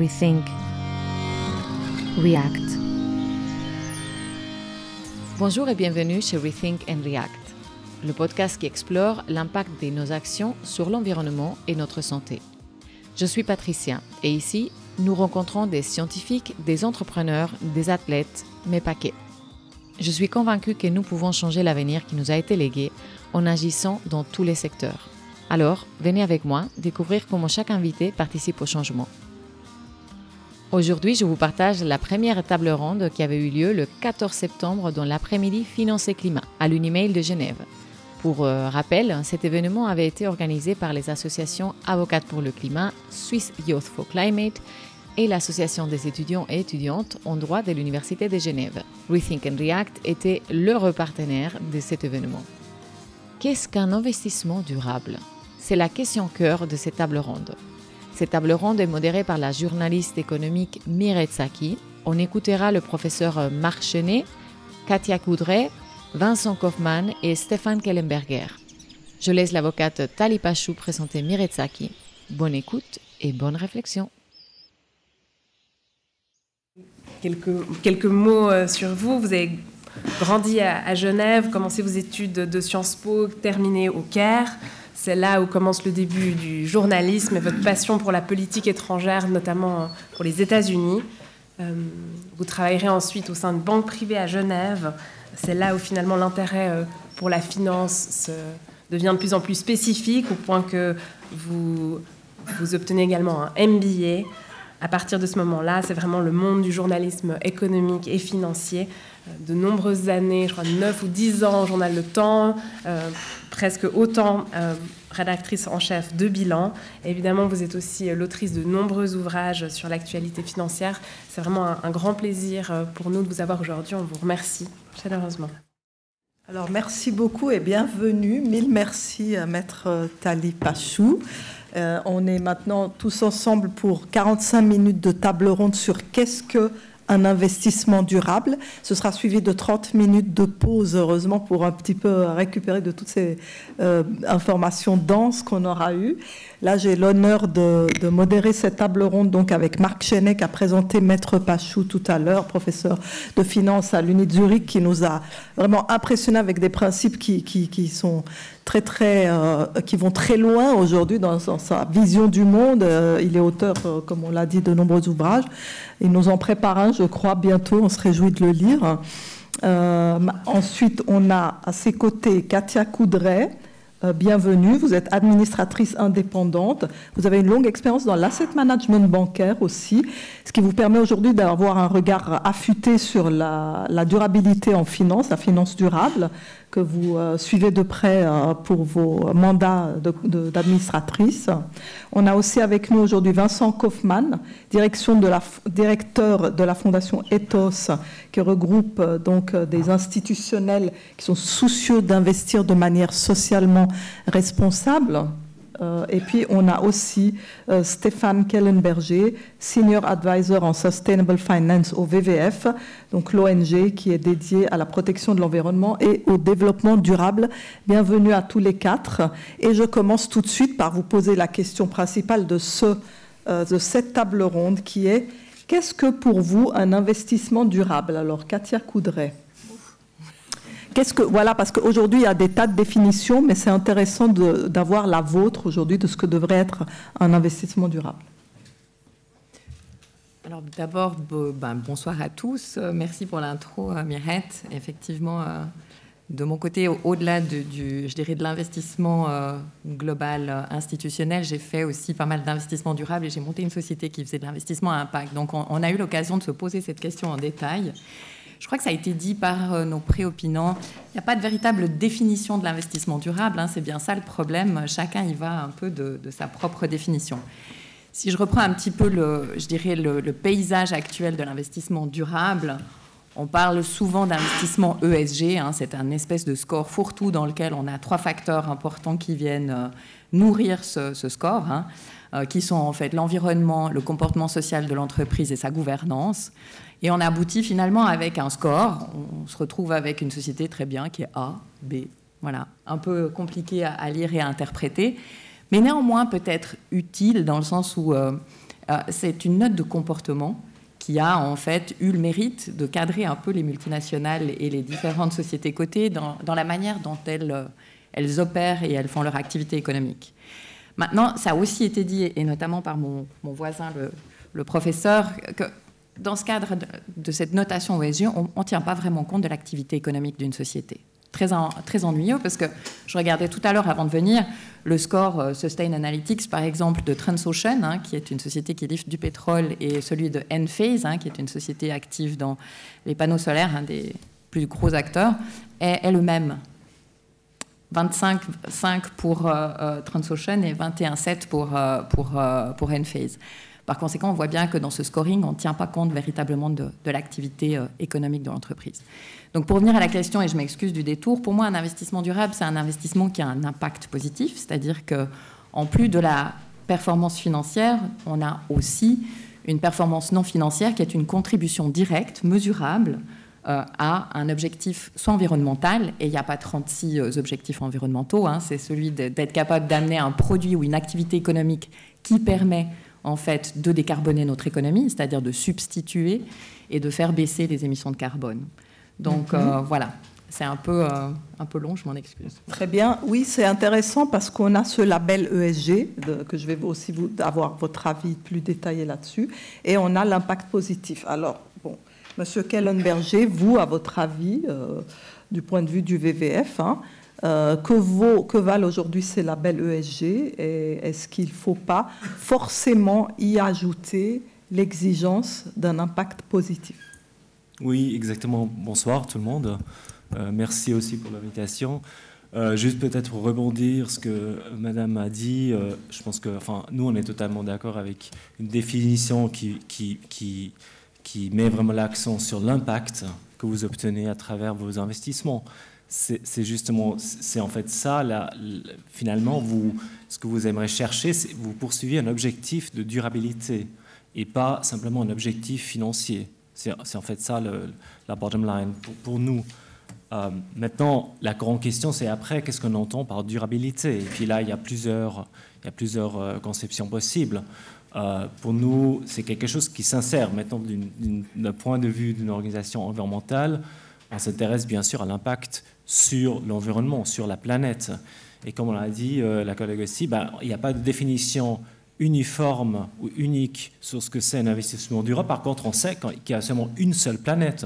Rethink, React. Bonjour et bienvenue chez Rethink and React, le podcast qui explore l'impact de nos actions sur l'environnement et notre santé. Je suis Patricia et ici, nous rencontrons des scientifiques, des entrepreneurs, des athlètes, mais pas que. Je suis convaincue que nous pouvons changer l'avenir qui nous a été légué en agissant dans tous les secteurs. Alors, venez avec moi découvrir comment chaque invité participe au changement. Aujourd'hui, je vous partage la première table ronde qui avait eu lieu le 14 septembre dans l'après-midi Finance et Climat, à l'Unimail de Genève. Pour rappel, cet événement avait été organisé par les associations Avocat-e pour le climat, Swiss Youth for Climate et l'association des étudiants et étudiantes en droit de l'Université de Genève. Rethink and React était leur partenaire de cet événement. Qu'est-ce qu'un investissement durable ? C'est la question cœur de cette table ronde. Cette table ronde est modérée par la journaliste économique Myret Zaki. On écoutera le professeur Marc Chesney, Katia Coudray, Vincent Kaufmann et Stephan Kellenberger. Je laisse l'avocate Tali Paschoud présenter Myret Zaki. Bonne écoute et bonne réflexion. Quelques mots sur vous. Vous avez grandi à Genève, commencé vos études de Sciences Po, terminé au Caire. C'est là où commence le début du journalisme et votre passion pour la politique étrangère, notamment pour les États-Unis. Vous travaillerez ensuite au sein de banques privées à Genève. C'est là où finalement l'intérêt pour la finance devient de plus en plus spécifique, au point que vous obtenez également un MBA. À partir de ce moment-là, c'est vraiment le monde du journalisme économique et financier. De nombreuses années, je crois 9 ou 10 ans au journal Le Temps, presque autant rédactrice en chef de Bilan. Et évidemment, vous êtes aussi l'autrice de nombreux ouvrages sur l'actualité financière. C'est vraiment un grand plaisir pour nous de vous avoir aujourd'hui. On vous remercie chaleureusement. Alors, merci beaucoup et bienvenue. Mille merci à Maître Tali Paschoud. On est maintenant tous ensemble pour 45 minutes de table ronde sur qu'est-ce que un investissement durable. Ce sera suivi de 30 minutes de pause, heureusement, pour un petit peu récupérer de toutes ces informations denses qu'on aura eues. Là, j'ai l'honneur de modérer cette table ronde donc avec Marc Chesney qui a présenté Maître Paschoud tout à l'heure, professeur de finance à l'Uni de Zurich, qui nous a vraiment impressionnés avec des principes qui sont qui vont très loin aujourd'hui dans sa vision du monde. Il est auteur, comme on l'a dit, de nombreux ouvrages. Il nous en prépare un, je crois, bientôt. On se réjouit de le lire. Ensuite, on a à ses côtés Katia Coudray. Bienvenue, vous êtes administratrice indépendante, vous avez une longue expérience dans l'asset management bancaire aussi, ce qui vous permet aujourd'hui d'avoir un regard affûté sur la durabilité en finance, la finance durable, que vous suivez de près pour vos mandats d'administratrice. On a aussi avec nous aujourd'hui Vincent Kaufmann, directeur de la fondation Ethos, qui regroupe donc des institutionnels qui sont soucieux d'investir de manière socialement responsable. Et puis, on a aussi Stephan Kellenberger, Senior Advisor en Sustainable Finance au WWF, donc l'ONG qui est dédiée à la protection de l'environnement et au développement durable. Bienvenue à tous les quatre. Et je commence tout de suite par vous poser la question principale de cette table ronde qui est « Qu'est-ce que pour vous un investissement durable ?» Alors, Katia Coudray. Voilà, parce qu'aujourd'hui, il y a des tas de définitions, mais c'est intéressant d'avoir la vôtre aujourd'hui de ce que devrait être un investissement durable. Alors d'abord, bonsoir à tous. Merci pour l'intro, Myret. Effectivement, de mon côté, au-delà de l'investissement global institutionnel, j'ai fait aussi pas mal d'investissements durables et j'ai monté une société qui faisait de l'investissement à impact. Donc on a eu l'occasion de se poser cette question en détail. Je crois que ça a été dit par nos préopinants. Il n'y a pas de véritable définition de l'investissement durable. C'est bien ça le problème. Chacun y va un peu de sa propre définition. Si je reprends un petit peu le paysage actuel de l'investissement durable, on parle souvent d'investissement ESG. C'est un espèce de score fourre-tout dans lequel on a 3 facteurs importants qui viennent nourrir ce score, qui sont en fait l'environnement, le comportement social de l'entreprise et sa gouvernance. Et on aboutit finalement avec un score. On se retrouve avec une société très bien qui est A, B. Voilà, un peu compliqué à lire et à interpréter. Mais néanmoins peut-être utile dans le sens où C'est une note de comportement qui a en fait eu le mérite de cadrer un peu les multinationales et les différentes sociétés cotées dans la manière dont elles opèrent et elles font leur activité économique. Maintenant, ça a aussi été dit, et notamment par mon voisin, le professeur, que dans ce cadre de cette notation ESG, on ne tient pas vraiment compte de l'activité économique d'une société. Très ennuyeux, parce que je regardais tout à l'heure, avant de venir, le score Sustainalytics, par exemple, de TransOcean, qui est une société qui livre du pétrole, et celui de Enphase, qui est une société active dans les panneaux solaires, un des plus gros acteurs, est le même. 25,5 pour TransOcean et 21,7 pour Enphase. Par conséquent, on voit bien que dans ce scoring, on ne tient pas compte véritablement de l'activité économique de l'entreprise. Donc pour revenir à la question, et je m'excuse du détour, pour moi, un investissement durable, c'est un investissement qui a un impact positif, c'est-à-dire qu'en plus de la performance financière, on a aussi une performance non financière qui est une contribution directe, mesurable, à un objectif soit environnemental, et il n'y a pas 36 objectifs environnementaux, c'est celui d'être capable d'amener un produit ou une activité économique qui permet en fait de décarboner notre économie, c'est-à-dire de substituer et de faire baisser les émissions de carbone. Donc voilà, c'est un peu long, je m'en excuse. Très bien, oui, c'est intéressant parce qu'on a ce label ESG, que je vais aussi avoir votre avis plus détaillé là-dessus, et on a l'impact positif. Alors, bon, Monsieur Kellenberger, vous, à votre avis, du point de vue du WWF, que valent aujourd'hui ces labels ESG et est-ce qu'il ne faut pas forcément y ajouter l'exigence d'un impact positif? Oui, exactement. Bonsoir tout le monde. Merci aussi pour l'invitation. Juste peut-être pour rebondir ce que Madame a dit, je pense que nous, on est totalement d'accord avec une définition qui met vraiment l'accent sur l'impact que vous obtenez à travers vos investissements. C'est justement, c'est en fait ça, finalement, ce que vous aimeriez chercher, c'est que vous poursuivez un objectif de durabilité et pas simplement un objectif financier. C'est en fait ça la bottom line pour nous. Maintenant, la grande question, c'est après, qu'est-ce qu'on entend par durabilité? Et puis là, il y a plusieurs conceptions possibles. Pour nous, c'est quelque chose qui s'insère. Maintenant, d'un point de vue d'une organisation environnementale, on s'intéresse bien sûr à l'impact sur l'environnement, sur la planète. Et comme on l'a dit, la collègue aussi, il n'y a pas de définition uniforme ou unique sur ce que c'est un investissement durable. Par contre, on sait qu'il y a seulement une seule planète.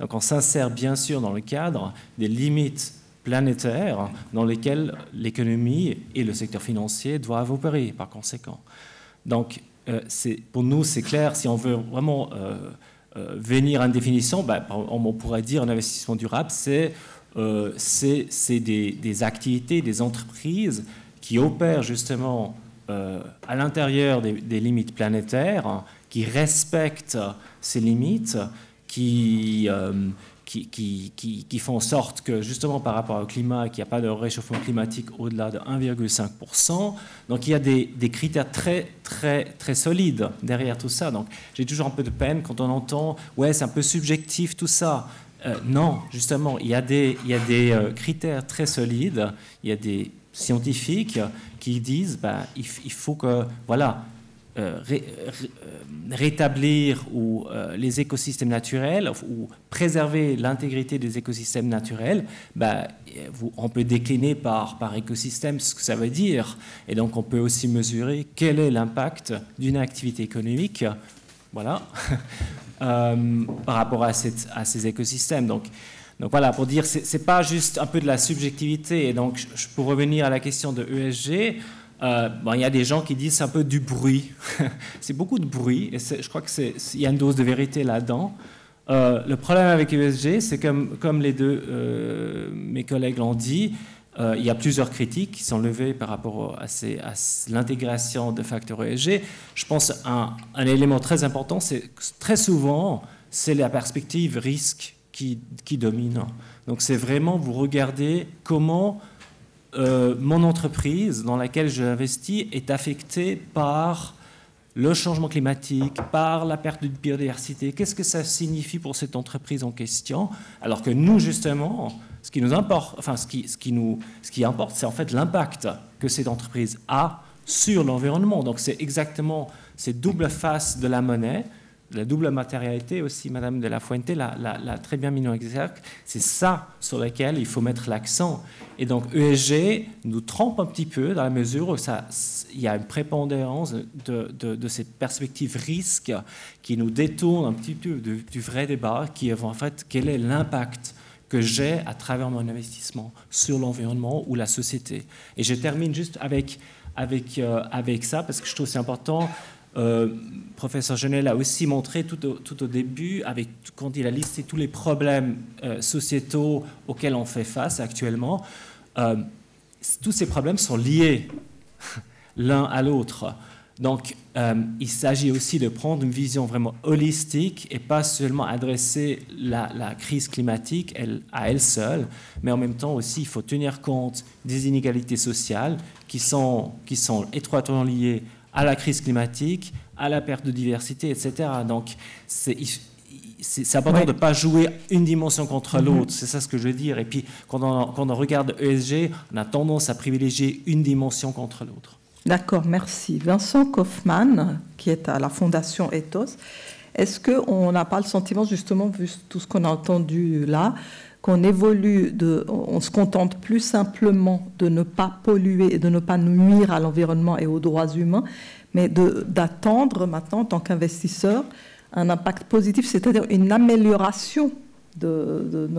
Donc on s'insère bien sûr dans le cadre des limites planétaires dans lesquelles l'économie et le secteur financier doivent opérer, par conséquent. Donc pour nous, c'est clair, si on veut vraiment... venir à une définition, on pourrait dire un investissement durable, c'est des activités, des entreprises qui opèrent justement à l'intérieur des limites planétaires, qui respectent ces limites, qui font en sorte que justement par rapport au climat, qu'il n'y a pas de réchauffement climatique au-delà de 1,5 %. Donc il y a des critères très, très, très solides derrière tout ça. Donc j'ai toujours un peu de peine quand on entend « ouais, c'est un peu subjectif tout ça ». Non, justement, il y a des critères très solides, il y a des scientifiques qui disent il faut que... voilà. Rétablir ou les écosystèmes naturels ou préserver l'intégrité des écosystèmes naturels, on peut décliner par écosystème ce que ça veut dire. Et donc, on peut aussi mesurer quel est l'impact d'une activité économique par rapport à ces écosystèmes. Donc voilà, pour dire, c'est pas juste un peu de la subjectivité. Et donc, pour revenir à la question de ESG... il y a des gens qui disent c'est un peu du bruit. C'est beaucoup de bruit, et je crois qu'il y a une dose de vérité là-dedans. Le problème avec ESG, c'est comme les deux mes collègues l'ont dit, il y a plusieurs critiques qui sont levées par rapport à l'intégration de facteurs ESG. Je pense un élément très important, c'est que très souvent, c'est la perspective risque qui domine. Donc c'est vraiment, vous regardez comment... mon entreprise dans laquelle je investis est affectée par le changement climatique, par la perte de biodiversité. Qu'est-ce que ça signifie pour cette entreprise en question? Alors que nous, justement, ce qui nous importe, c'est en fait l'impact que cette entreprise a sur l'environnement. Donc c'est exactement ces doubles faces de la monnaie, la double matérialité aussi, Madame de la Fuente l'a très bien mis en exergue, c'est ça sur lequel il faut mettre l'accent. Et donc ESG nous trompe un petit peu dans la mesure où il y a une prépondérance de cette perspective risque qui nous détourne un petit peu du vrai débat qui est en fait quel est l'impact que j'ai à travers mon investissement sur l'environnement ou la société. Et je termine juste avec ça parce que je trouve que c'est important. Professeur Genet l'a aussi montré tout au début, quand il a listé tous les problèmes sociétaux auxquels on fait face actuellement. Tous ces problèmes sont liés l'un à l'autre. Donc, il s'agit aussi de prendre une vision vraiment holistique et pas seulement adresser la crise climatique à elle seule, mais en même temps aussi, il faut tenir compte des inégalités sociales qui sont étroitement liées à la crise climatique, à la perte de diversité, etc. Donc, c'est important de ne pas jouer une dimension contre l'autre, c'est ça ce que je veux dire. Et puis, quand on regarde ESG, on a tendance à privilégier une dimension contre l'autre. D'accord, merci. Vincent Kaufmann, qui est à la Fondation Ethos, est-ce qu'on n'a pas le sentiment, justement, vu tout ce qu'on a entendu là, qu'on évolue, on se contente plus simplement de ne pas polluer et de ne pas nuire à l'environnement et aux droits humains, mais d'attendre maintenant, en tant qu'investisseur, un impact positif, c'est-à-dire une amélioration de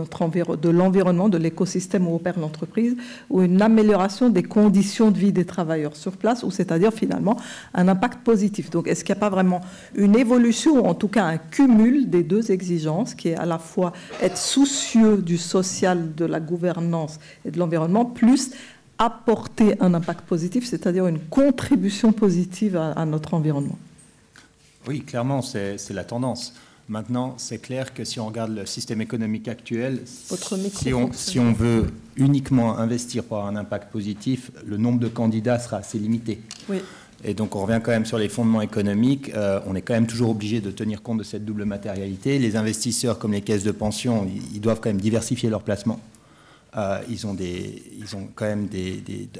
l'environnement, de l'écosystème où opère l'entreprise, ou une amélioration des conditions de vie des travailleurs sur place, ou c'est-à-dire finalement un impact positif. Donc est-ce qu'il n'y a pas vraiment une évolution, ou en tout cas un cumul des deux exigences, qui est à la fois être soucieux du social, de la gouvernance et de l'environnement, plus apporter un impact positif, c'est-à-dire une contribution positive à notre environnement? Oui, clairement, c'est la tendance. Maintenant, c'est clair que si on regarde le système économique actuel, si on veut uniquement investir pour avoir un impact positif, le nombre de candidats sera assez limité. Oui. Et donc, on revient quand même sur les fondements économiques. On est quand même toujours obligé de tenir compte de cette double matérialité. Les investisseurs, comme les caisses de pension, ils doivent quand même diversifier leurs placements. Ils ont quand même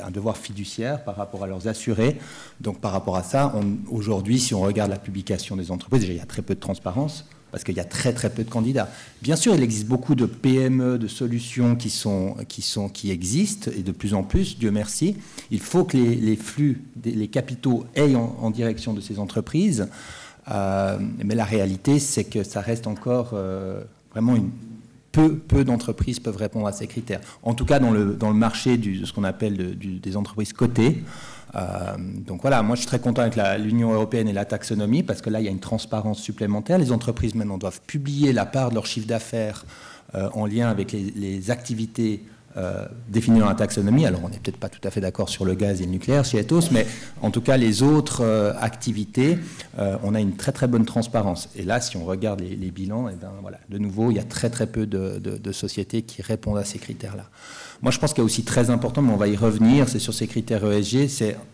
un devoir fiduciaire par rapport à leurs assurés. Donc, par rapport à ça, aujourd'hui, si on regarde la publication des entreprises, déjà, il y a très peu de transparence parce qu'il y a très, très peu de candidats. Bien sûr, il existe beaucoup de PME, de solutions qui existent, et de plus en plus, Dieu merci. Il faut que les flux, les capitaux aillent en direction de ces entreprises. Mais la réalité, c'est que ça reste encore vraiment une... Peu d'entreprises peuvent répondre à ces critères. En tout cas, dans le marché de ce qu'on appelle des entreprises cotées. Donc voilà, moi je suis très content avec l'Union européenne et la taxonomie, parce que là, il y a une transparence supplémentaire. Les entreprises maintenant doivent publier la part de leur chiffre d'affaires en lien avec les activités définies dans la taxonomie. Alors, on n'est peut-être pas tout à fait d'accord sur le gaz et le nucléaire chez Ethos, mais en tout cas, les autres activités, on a une très, très bonne transparence. Et là, si on regarde les bilans, et bien, voilà, de nouveau, il y a très, très peu de sociétés qui répondent à ces critères-là. Moi, je pense qu'il y a aussi très important, mais on va y revenir, c'est sur ces critères ESG,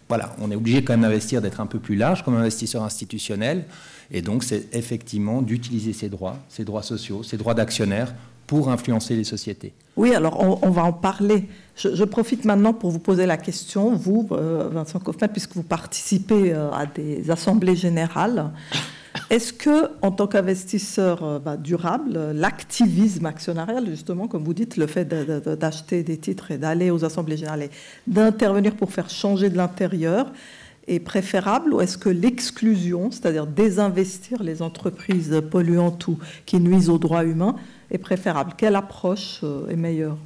voilà, on est obligé quand même d'investir, d'être un peu plus large comme investisseur institutionnel, et donc c'est effectivement d'utiliser ces droits sociaux, ces droits d'actionnaires, pour influencer les sociétés. Oui, alors on va en parler. Je profite maintenant pour vous poser la question, vous, Vincent Kaufmann, puisque vous participez à des assemblées générales. Est-ce que, en tant qu'investisseur durable, l'activisme actionnarial, justement, comme vous dites, le fait d'acheter des titres et d'aller aux assemblées générales et d'intervenir pour faire changer de l'intérieur, est préférable, ou est-ce que l'exclusion, c'est-à-dire désinvestir les entreprises polluantes ou qui nuisent aux droits humains, est préférable? Quelle approche est meilleure?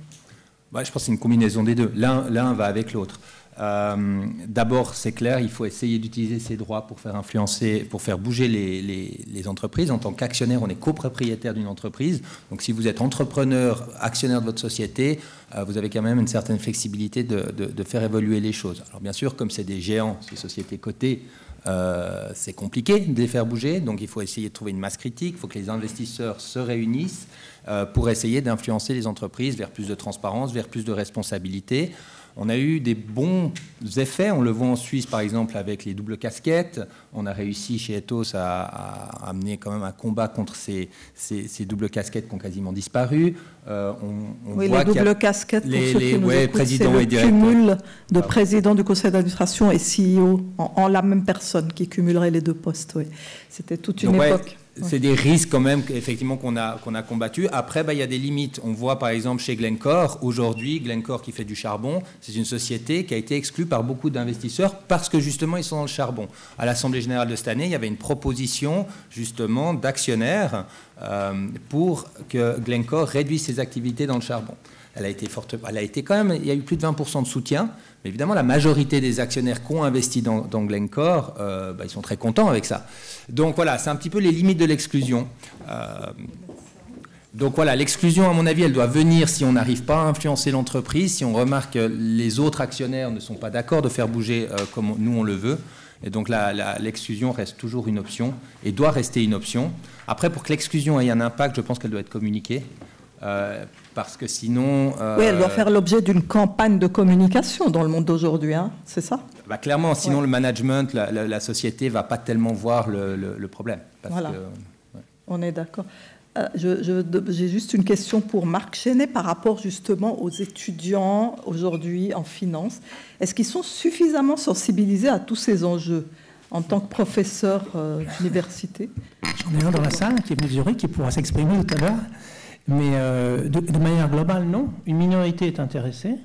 Je pense que c'est une combinaison des deux. L'un va avec l'autre. D'abord, c'est clair, il faut essayer d'utiliser ces droits pour faire influencer, pour faire bouger les entreprises. En tant qu'actionnaire, on est copropriétaire d'une entreprise. Donc, si vous êtes entrepreneur, actionnaire de votre société, vous avez quand même une certaine flexibilité de faire évoluer les choses. Alors, bien sûr, comme c'est des géants, ces sociétés cotées, c'est compliqué de les faire bouger. Donc, il faut essayer de trouver une masse critique. Il faut que les investisseurs se réunissent pour essayer d'influencer les entreprises vers plus de transparence, vers plus de responsabilité. on a eu des bons effets. On le voit en Suisse, par exemple, avec les doubles casquettes. On a réussi chez Ethos à amener quand même un combat contre ces doubles casquettes qui ont quasiment disparu. On voit les doubles casquettes, président et directeur. Cumul de président du conseil d'administration et CEO en la même personne qui cumulerait les deux postes. Oui. C'était toute une époque. C'est des risques quand même effectivement qu'on a combattu. Après, il y a des limites. On voit par exemple chez Glencore, aujourd'hui, Glencore qui fait du charbon, c'est une société qui a été exclue par beaucoup d'investisseurs parce que justement ils sont dans le charbon. À l'Assemblée générale de cette année, il y avait une proposition justement d'actionnaires pour que Glencore réduise ses activités dans le charbon. Elle a été quand même, il y a eu plus de 20% de soutien. Mais évidemment, la majorité des actionnaires qui ont investi dans Glencore, ils sont très contents avec ça. Donc voilà, c'est un petit peu les limites de l'exclusion. Donc voilà, l'exclusion, à mon avis, elle doit venir si on n'arrive pas à influencer l'entreprise, si on remarque que les autres actionnaires ne sont pas d'accord de faire bouger comme nous on le veut. Et donc l'exclusion reste toujours une option et doit rester une option. Après, pour que l'exclusion ait un impact, je pense qu'elle doit être communiquée. Parce que sinon... elle doit faire l'objet d'une campagne de communication dans le monde d'aujourd'hui, hein, c'est ça ? Clairement, sinon le management, la société ne va pas tellement voir le problème. On est d'accord. J'ai juste une question pour Marc Chesney par rapport justement aux étudiants aujourd'hui en finance. Est-ce qu'ils sont suffisamment sensibilisés à tous ces enjeux ? En tant que professeur d'université ? J'en ai un dans la salle qui est venu de Zurich, qui pourra s'exprimer tout à l'heure. Mais de manière globale, non. Une minorité est intéressée.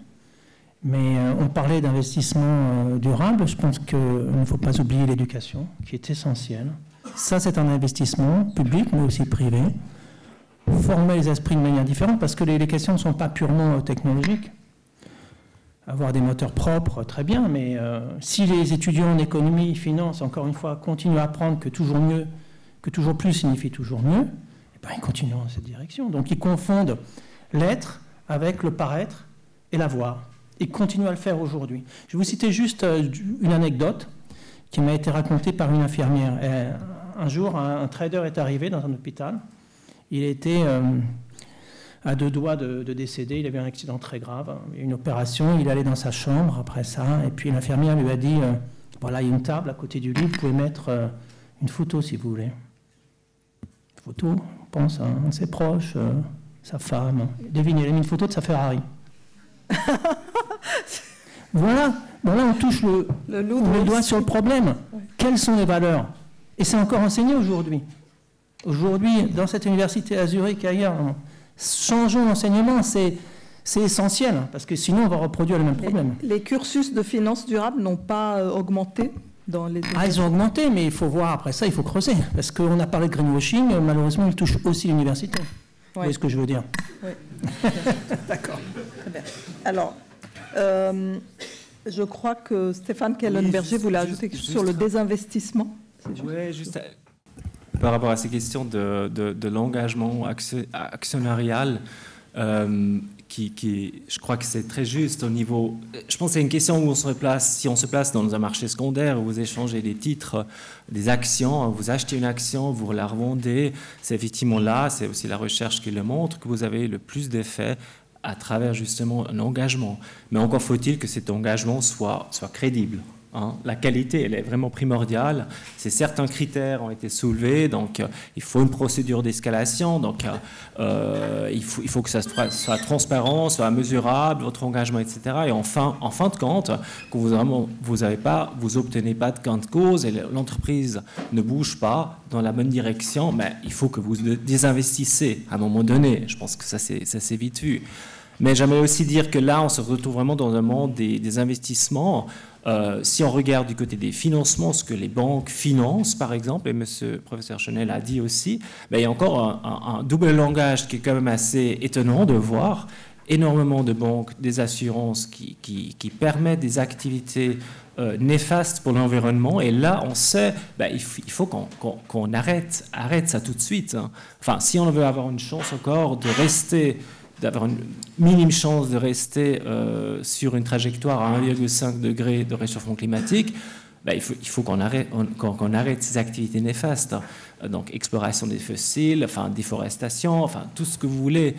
Mais on parlait d'investissement durable. Je pense qu'il ne faut pas oublier l'éducation, qui est essentielle. Ça, c'est un investissement public, mais aussi privé. Former les esprits de manière différente, parce que les questions ne sont pas purement technologiques. Avoir des moteurs propres, très bien. Mais si les étudiants en économie, finance, encore une fois, continuent à apprendre que toujours mieux, que toujours plus signifie toujours mieux, ils continuent dans cette direction. Donc, ils confondent l'être avec le paraître et l'avoir. Ils continuent à le faire aujourd'hui. Je vais vous citer juste une anecdote qui m'a été racontée par une infirmière. Un jour, un trader est arrivé dans un hôpital. Il était à deux doigts de décéder. Il avait un accident très grave, une opération. Il allait dans sa chambre après ça. Et puis, l'infirmière lui a dit, voilà, il y a une table à côté du lit. Vous pouvez mettre une photo, si vous voulez. Photo, pense à un de ses proches, sa femme. Devinez, elle a mis une photo de sa Ferrari. Voilà. Bon, là, on touche le doigt sur le problème. Ouais. Quelles sont les valeurs ? Et c'est encore enseigné aujourd'hui. Aujourd'hui, dans cette université à Zurich, ailleurs, changeons l'enseignement, c'est essentiel, parce que sinon, on va reproduire le même problème. Les cursus de finance durable n'ont pas augmenté ? Ils ont augmenté, mais il faut voir après ça, il faut creuser. Parce qu'on a parlé de greenwashing, malheureusement, il touche aussi l'université. Vous voyez ce que je veux dire ? Oui. D'accord. Très bien. Alors, je crois que Stephan Kellenberger voulait ajouter quelque chose sur le désinvestissement. Oui, juste par rapport à ces questions de l'engagement actionnarial. Je crois que c'est très juste au niveau... Je pense que c'est une question où on se replace, si on se place dans un marché secondaire, où vous échangez des titres, des actions, vous achetez une action, vous la revendez, c'est effectivement là, c'est aussi la recherche qui le montre, que vous avez le plus d'effet à travers justement un engagement. Mais encore faut-il que cet engagement soit crédible. Hein, la qualité, elle est vraiment primordiale. Certains critères ont été soulevés, donc il faut une procédure d'escalation, donc il faut que ça soit transparent, soit mesurable, votre engagement, etc. Et en fin de compte, que vous obtenez pas de gain de cause et l'entreprise ne bouge pas dans la bonne direction, mais il faut que vous désinvestissez à un moment donné. Je pense que ça c'est vite vu. Mais j'aimerais aussi dire que là, on se retrouve vraiment dans le monde des investissements. Si on regarde du côté des financements, ce que les banques financent, par exemple, et M. le professeur Chenel a dit aussi, il y a encore un double langage qui est quand même assez étonnant de voir. Énormément de banques, des assurances qui permettent des activités néfastes pour l'environnement. Et là, on sait il faut qu'on arrête ça tout de suite. Hein. Enfin, si on veut avoir une chance encore d'avoir une minime chance de rester sur une trajectoire à 1,5 degré de réchauffement climatique, il faut qu'on arrête ces activités néfastes. Donc, exploration des fossiles, déforestation, tout ce que vous voulez.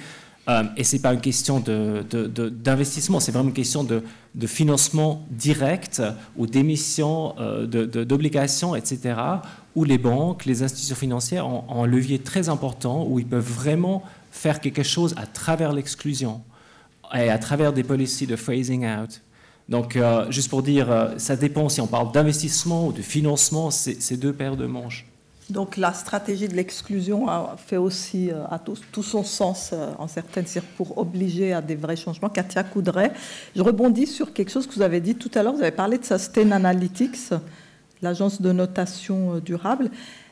Et ce n'est pas une question d'investissement, c'est vraiment une question de financement direct ou d'émissions d'obligations, etc., où les banques, les institutions financières ont un levier très important, où ils peuvent vraiment faire quelque chose à travers l'exclusion et à travers des policies de phasing out. Donc, juste pour dire, ça dépend si on parle d'investissement ou de financement, c'est deux paires de manches. Donc la stratégie de l'exclusion a fait aussi tout son sens en certaines circonstances pour obliger à des vrais changements. Katia Coudray, je rebondis sur quelque chose que vous avez dit tout à l'heure. Vous avez parlé de Sustainalytics, l'agence de notation durable.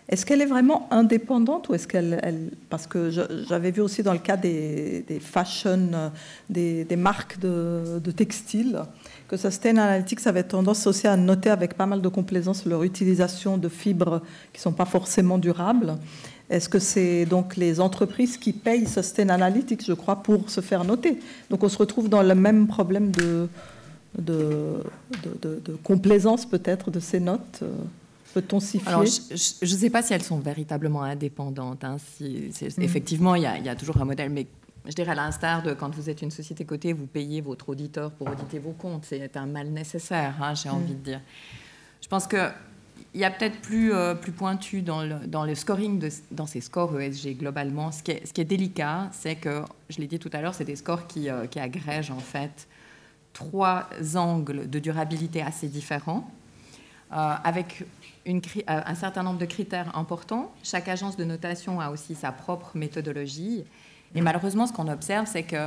Est-ce qu'elle est vraiment indépendante ou est-ce qu'elle parce que j'avais vu aussi dans le cas des fashion, des marques de textiles, que Sustainalytics avait tendance aussi à noter avec pas mal de complaisance leur utilisation de fibres qui ne sont pas forcément durables. Est-ce que c'est donc les entreprises qui payent Sustainalytics, je crois, pour se faire noter? Donc on se retrouve dans le même problème de complaisance peut-être de ces notes. Peut-on s'y fier? Alors, je ne sais pas si elles sont véritablement indépendantes. Hein, effectivement, il y a toujours un modèle, mais je dirais à l'instar de quand vous êtes une société cotée, vous payez votre auditeur pour auditer vos comptes. C'est un mal nécessaire, hein, j'ai envie de dire. Je pense qu'il y a peut-être plus pointu dans le scoring, dans ces scores ESG globalement. Ce qui est délicat, c'est que, je l'ai dit tout à l'heure, c'est des scores qui agrègent en fait 3 angles de durabilité assez différents, avec un certain nombre de critères importants. Chaque agence de notation a aussi sa propre méthodologie. Et malheureusement, ce qu'on observe, c'est qu'il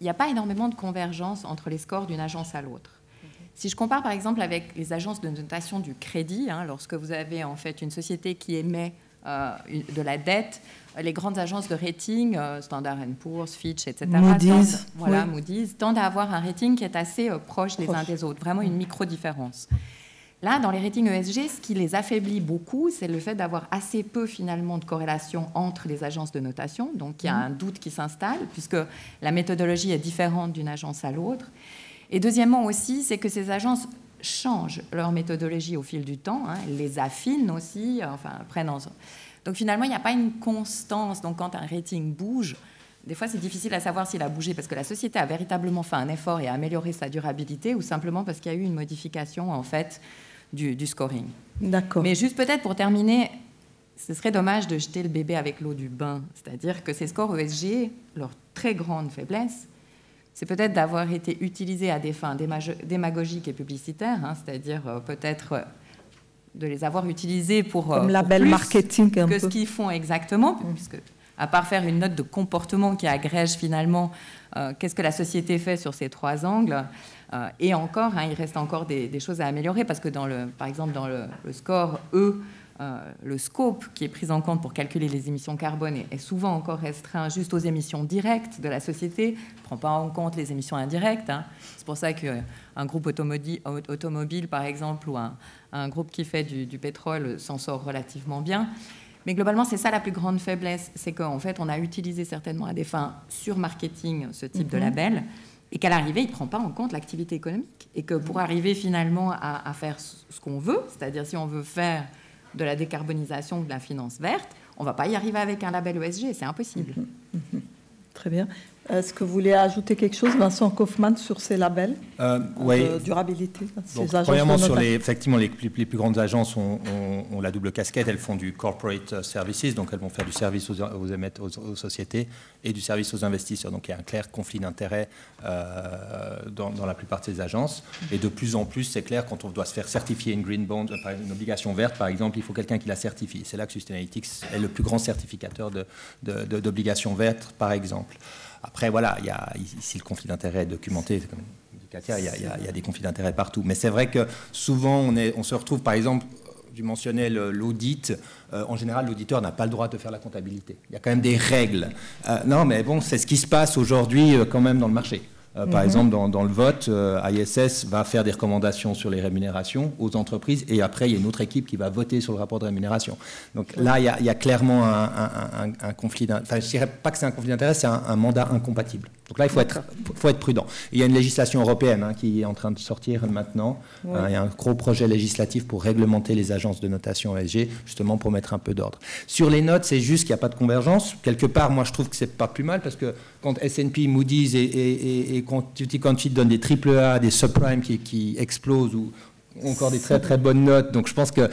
n'y a pas énormément de convergence entre les scores d'une agence à l'autre. Si je compare, par exemple, avec les agences de notation du crédit, hein, lorsque vous avez en fait une société qui émet de la dette, les grandes agences de rating, Standard & Poor's, Fitch, etc., Moody's, Moody's, tendent à avoir un rating qui est assez proche les uns des autres, vraiment une micro-différence. Là, dans les ratings ESG, ce qui les affaiblit beaucoup, c'est le fait d'avoir assez peu, finalement, de corrélation entre les agences de notation. Donc, il y a un doute qui s'installe, puisque la méthodologie est différente d'une agence à l'autre. Et deuxièmement aussi, c'est que ces agences changent leur méthodologie au fil du temps, hein, les affinent aussi, enfin, prennent en... Donc, finalement, il n'y a pas une constance. Donc, quand un rating bouge, des fois, c'est difficile à savoir s'il a bougé parce que la société a véritablement fait un effort et a amélioré sa durabilité ou simplement parce qu'il y a eu une modification, en fait, du scoring. D'accord. Mais juste peut-être pour terminer, ce serait dommage de jeter le bébé avec l'eau du bain. C'est-à-dire que ces scores ESG, leur très grande faiblesse, c'est peut-être d'avoir été utilisés à des fins démagogiques et publicitaires, hein, c'est-à-dire peut-être de les avoir utilisés pour... Comme label marketing un peu. Que ce qu'ils font exactement, puisque... À part faire une note de comportement qui agrège finalement qu'est-ce que la société fait sur ces 3 angles. Et encore, hein, il reste encore des choses à améliorer parce que, par exemple, dans le score E, le scope qui est pris en compte pour calculer les émissions carbone est souvent encore restreint juste aux émissions directes de la société. On ne prend pas en compte les émissions indirectes. Hein. C'est pour ça qu'un groupe automobile, par exemple, ou un groupe qui fait du pétrole s'en sort relativement bien. Mais globalement, c'est ça la plus grande faiblesse, c'est qu'en fait, on a utilisé certainement à des fins sur marketing ce type de label, et qu'à l'arrivée, il ne prend pas en compte l'activité économique, et que pour arriver finalement à faire ce qu'on veut, c'est-à-dire si on veut faire de la décarbonisation ou de la finance verte, on ne va pas y arriver avec un label ESG, c'est impossible. Très bien. Est-ce que vous voulez ajouter quelque chose, Vincent Kaufmann, sur ces labels de durabilité? Donc, ces premièrement, sur effectivement, les plus grandes agences ont la double casquette. Elles font du corporate services, donc elles vont faire du service aux sociétés et du service aux investisseurs. Donc, il y a un clair conflit d'intérêts dans la plupart de ces agences. Et de plus en plus, c'est clair, quand on doit se faire certifier une green bond, une obligation verte, par exemple, il faut quelqu'un qui la certifie. C'est là que Sustainalytics est le plus grand certificateur d'obligations vertes, par exemple. Après, voilà, si le conflit d'intérêt est documenté, comme dit Katia, il y a des conflits d'intérêt partout. Mais c'est vrai que souvent, on se retrouve, par exemple, tu mentionnais l'audit. En général, l'auditeur n'a pas le droit de faire la comptabilité. Il y a quand même des règles. Non, mais bon, c'est ce qui se passe aujourd'hui quand même dans le marché. Par exemple, dans le vote, ISS va faire des recommandations sur les rémunérations aux entreprises, et après, il y a une autre équipe qui va voter sur le rapport de rémunération. Donc là, il y a clairement un conflit d'intérêt. Enfin, je ne dirais pas que c'est un conflit d'intérêt, c'est un mandat incompatible. Donc là, il faut être prudent. Et il y a une législation européenne qui est en train de sortir maintenant. Ouais. Il y a un gros projet législatif pour réglementer les agences de notation ESG, justement pour mettre un peu d'ordre. Sur les notes, c'est juste qu'il n'y a pas de convergence. Quelque part, moi, je trouve que ce n'est pas plus mal, parce que quand S&P, Moody's et Quantity donnent des AAA, des subprimes qui explosent, ou encore des très très bonnes notes, donc je pense qu'il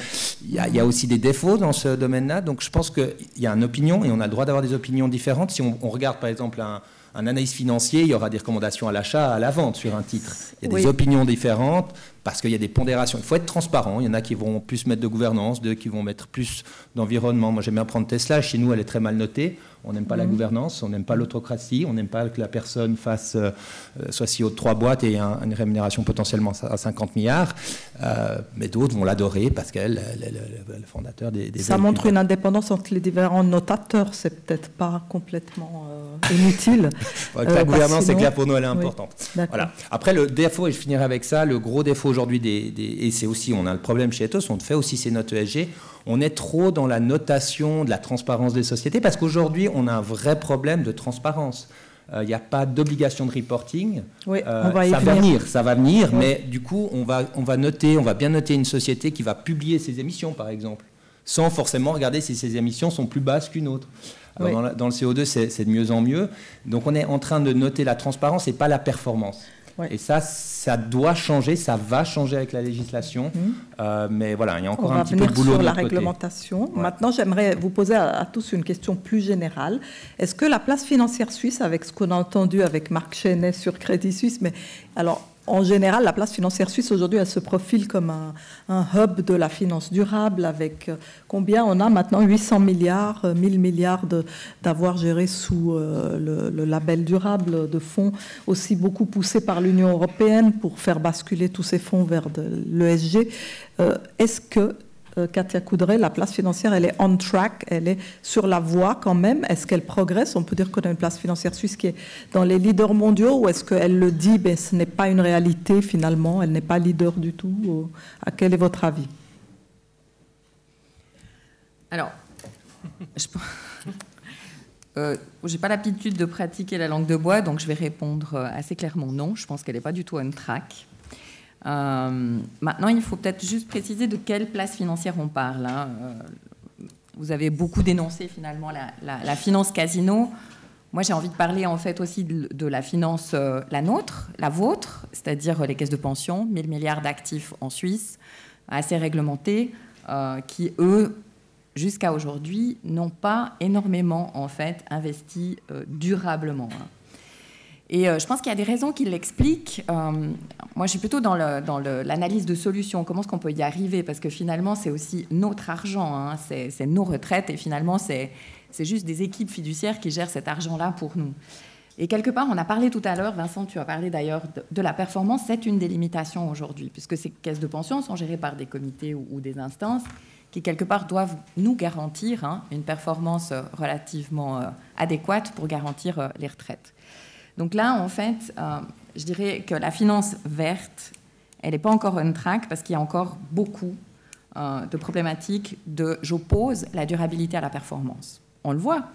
y a aussi des défauts dans ce domaine-là. Donc je pense qu'il y a une opinion, et on a le droit d'avoir des opinions différentes. Si on regarde par exemple un analyse financier, il y aura des recommandations à l'achat, à la vente sur un titre. Il y a des opinions différentes, parce qu'il y a des pondérations. Il faut être transparent. Il y en a qui vont plus mettre de gouvernance, d'autres qui vont mettre plus d'environnement. Moi, j'aime bien prendre Tesla. Chez nous, elle est très mal notée. On n'aime pas la gouvernance, on n'aime pas l'autocratie, on n'aime pas que la personne soit CEO de 3 boîtes et une rémunération potentiellement à 50 milliards. Mais d'autres vont l'adorer parce qu'elle est le fondateur des Ça montre une indépendance entre les différents notateurs. C'est peut-être pas complètement inutile. La gouvernance, c'est clair pour nous, elle est importante. Voilà. Après, le défaut, et je finirai avec ça, le gros défaut aujourd'hui, et c'est aussi, on a le problème chez Ethos, on fait aussi ces notes ESG. On est trop dans la notation de la transparence des sociétés, parce qu'aujourd'hui, on a un vrai problème de transparence. Il n'y a pas d'obligation de reporting. Oui, ça va venir, mais du coup, on va bien noter une société qui va publier ses émissions, par exemple, sans forcément regarder si ses émissions sont plus basses qu'une autre. Alors, dans le CO2, c'est de mieux en mieux. Donc, on est en train de noter la transparence et pas la performance. Et ça doit changer, ça va changer avec la législation. Mais voilà, il y a encore un petit peu de boulot de notre côté. On va venir sur la réglementation. Ouais. Maintenant, j'aimerais vous poser à tous une question plus générale. Est-ce que la place financière suisse, avec ce qu'on a entendu avec Marc Chesney sur Crédit Suisse, mais alors, en général, la place financière suisse aujourd'hui, elle se profile comme un hub de la finance durable, avec combien on a maintenant 800 milliards, 1000 milliards d'avoir géré sous le label durable de fonds, aussi beaucoup poussé par l'Union européenne pour faire basculer tous ces fonds vers l'ESG. Est-ce que, Katia Coudray, la place financière, elle est on track, elle est sur la voie quand même. Est-ce qu'elle progresse? On peut dire qu'on a une place financière suisse qui est dans les leaders mondiaux, ou est-ce qu'elle le dit, mais ce n'est pas une réalité finalement, elle n'est pas leader du tout? Quel est votre avis? Alors, j'ai pas l'habitude de pratiquer la langue de bois, donc je vais répondre assez clairement non. Je pense qu'elle n'est pas du tout on track. Maintenant, il faut peut-être juste préciser de quelle place financière on parle. Vous avez beaucoup dénoncé finalement la finance casino. Moi, j'ai envie de parler en fait aussi de la finance, la nôtre, la vôtre, c'est-à-dire les caisses de pension, 1000 milliards d'actifs en Suisse, assez réglementés, qui, eux, jusqu'à aujourd'hui, n'ont pas énormément en fait investi durablement. Et je pense qu'il y a des raisons qui l'expliquent. Moi, je suis plutôt dans l'analyse de solutions. Comment est-ce qu'on peut y arriver? Parce que finalement, c'est aussi notre argent. C'est nos retraites. Et finalement, c'est juste des équipes fiduciaires qui gèrent cet argent-là pour nous. Et quelque part, on a parlé tout à l'heure, Vincent, tu as parlé d'ailleurs de la performance. C'est une des limitations aujourd'hui, puisque ces caisses de pension sont gérées par des comités ou des instances qui, quelque part, doivent nous garantir une performance relativement adéquate pour garantir les retraites. Donc là, en fait, je dirais que la finance verte, elle n'est pas encore on track parce qu'il y a encore beaucoup de problématiques de « j'oppose la durabilité à la performance ». On le voit.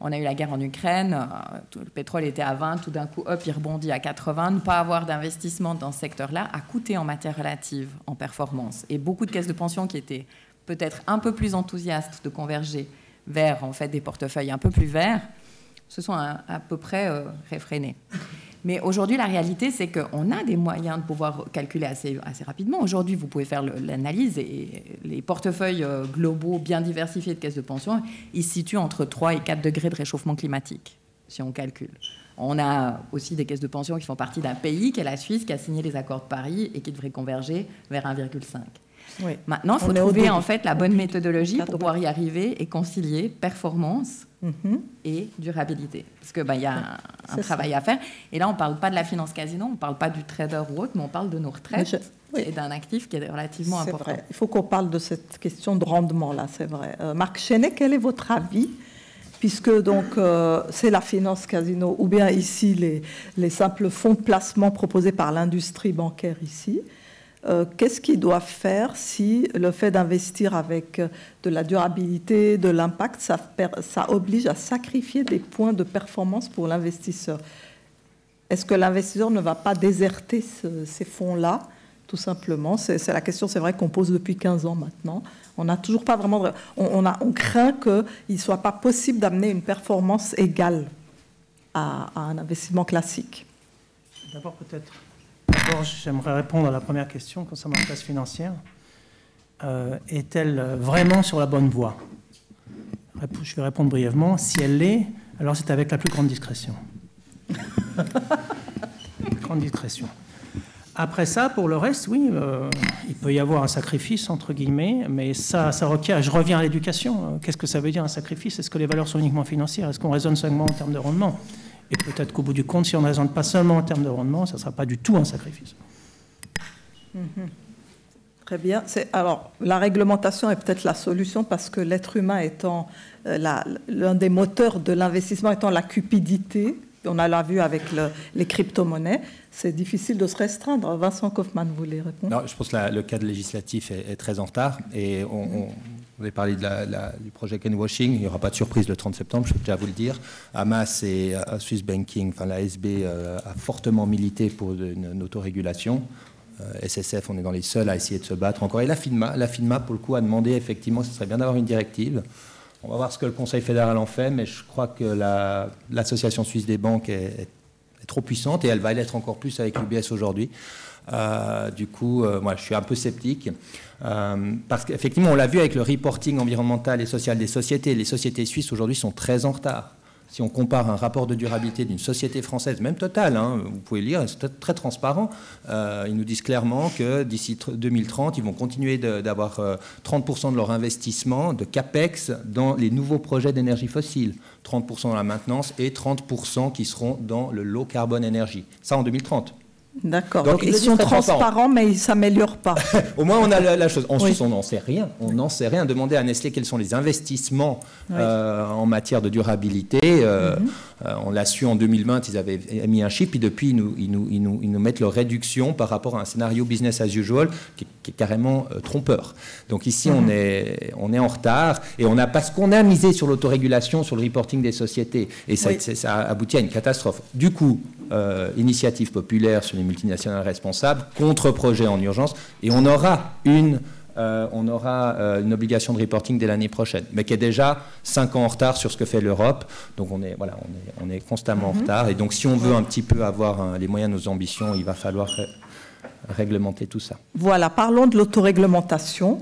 On a eu la guerre en Ukraine, le pétrole était à 20, tout d'un coup, hop, il rebondit à 80. Ne pas avoir d'investissement dans ce secteur-là a coûté en matière relative, en performance. Et beaucoup de caisses de pension qui étaient peut-être un peu plus enthousiastes de converger vers en fait, des portefeuilles un peu plus verts, se sont à peu près réfrénés. Mais aujourd'hui, la réalité, c'est qu'on a des moyens de pouvoir calculer assez rapidement. Aujourd'hui, vous pouvez faire l'analyse et les portefeuilles globaux bien diversifiés de caisses de pension, ils se situent entre 3 et 4 degrés de réchauffement climatique, si on calcule. On a aussi des caisses de pension qui font partie d'un pays, qui est la Suisse, qui a signé les accords de Paris et qui devrait converger vers 1,5. Oui. Maintenant, il faut trouver en fait la bonne méthodologie pour pouvoir y arriver et concilier performance et durabilité. Parce qu'il y a un travail à faire. Et là, on ne parle pas de la finance casino, on ne parle pas du trader ou autre, mais on parle de nos retraites et d'un actif qui est relativement important. Vrai. Il faut qu'on parle de cette question de rendement, là, c'est vrai. Marc Chesney, quel est votre avis? puisque donc c'est la finance casino, ou bien ici les simples fonds de placement proposés par l'industrie bancaire ici. Qu'est-ce qu'ils doivent faire si le fait d'investir avec de la durabilité, de l'impact, ça oblige à sacrifier des points de performance pour l'investisseur? Est-ce que l'investisseur ne va pas déserter ces fonds-là, tout simplement? C'est la question, c'est vrai, qu'on pose depuis 15 ans maintenant. On n'a toujours pas vraiment... On craint qu'il ne soit pas possible d'amener une performance égale à un investissement classique. D'abord, peut-être... D'abord, j'aimerais répondre à la première question concernant la place financière. Est-elle vraiment sur la bonne voie? Je vais répondre brièvement. Si elle l'est, alors c'est avec la plus grande discrétion. Grande discrétion. Après ça, pour le reste, oui, il peut y avoir un sacrifice, entre guillemets, mais ça requiert... Je reviens à l'éducation. Qu'est-ce que ça veut dire, un sacrifice? Est-ce que les valeurs sont uniquement financières? Est-ce qu'on raisonne seulement en termes de rendement? Et peut-être qu'au bout du compte, si on ne raisonne pas seulement en termes de rendement, ça ne sera pas du tout un sacrifice. Très bien. Alors, la réglementation est peut-être la solution, parce que l'être humain étant l'un des moteurs de l'investissement, étant la cupidité, on l'a vu avec les crypto-monnaies, c'est difficile de se restreindre. Vincent Kaufmann, vous voulez répondre? Non, je pense que le cadre législatif est très en retard, et on avait parlé du projet Greenwashing. Il n'y aura pas de surprise le 30 septembre, je peux déjà vous le dire. Hamas et Swiss Banking, enfin la SB, a fortement milité pour une autorégulation. SSF, on est dans les seuls à essayer de se battre encore. Et la FINMA, pour le coup, a demandé effectivement, ce serait bien d'avoir une directive. On va voir ce que le Conseil fédéral en fait, mais je crois que l'Association suisse des banques est trop puissante, et elle va l'être encore plus avec l'UBS aujourd'hui. Du coup, moi, je suis un peu sceptique. Parce qu'effectivement, on l'a vu avec le reporting environnemental et social des sociétés. Les sociétés suisses aujourd'hui sont très en retard. Si on compare un rapport de durabilité d'une société française, même Total, hein, vous pouvez lire, c'est très transparent, ils nous disent clairement que d'ici 2030, ils vont continuer d'avoir 30% de leur investissement de CAPEX dans les nouveaux projets d'énergie fossile, 30% dans la maintenance et 30% qui seront dans le low carbon energy. Ça en 2030. D'accord. Donc ils sont transparents, mais ils ne s'améliorent pas. Au moins, on a la chose. En Suisse, on n'en sait rien. On n'en sait rien. Demandez à Nestlé quels sont les investissements en matière de durabilité. On l'a su en 2020, ils avaient mis un chiffre, et depuis, ils nous mettent leur réduction par rapport à un scénario business as usual qui est carrément trompeur. Donc ici, on est en retard, et parce qu'on a misé sur l'autorégulation, sur le reporting des sociétés, et ça aboutit à une catastrophe. Du coup, initiative populaire sur les multinationales responsables, contre-projet en urgence, et on aura une obligation de reporting dès l'année prochaine, mais qui est déjà 5 ans en retard sur ce que fait l'Europe. Donc on est constamment en retard, et donc si on veut un petit peu avoir les moyens de nos ambitions, il va falloir réglementer tout ça. Voilà, parlons de l'autoréglementation.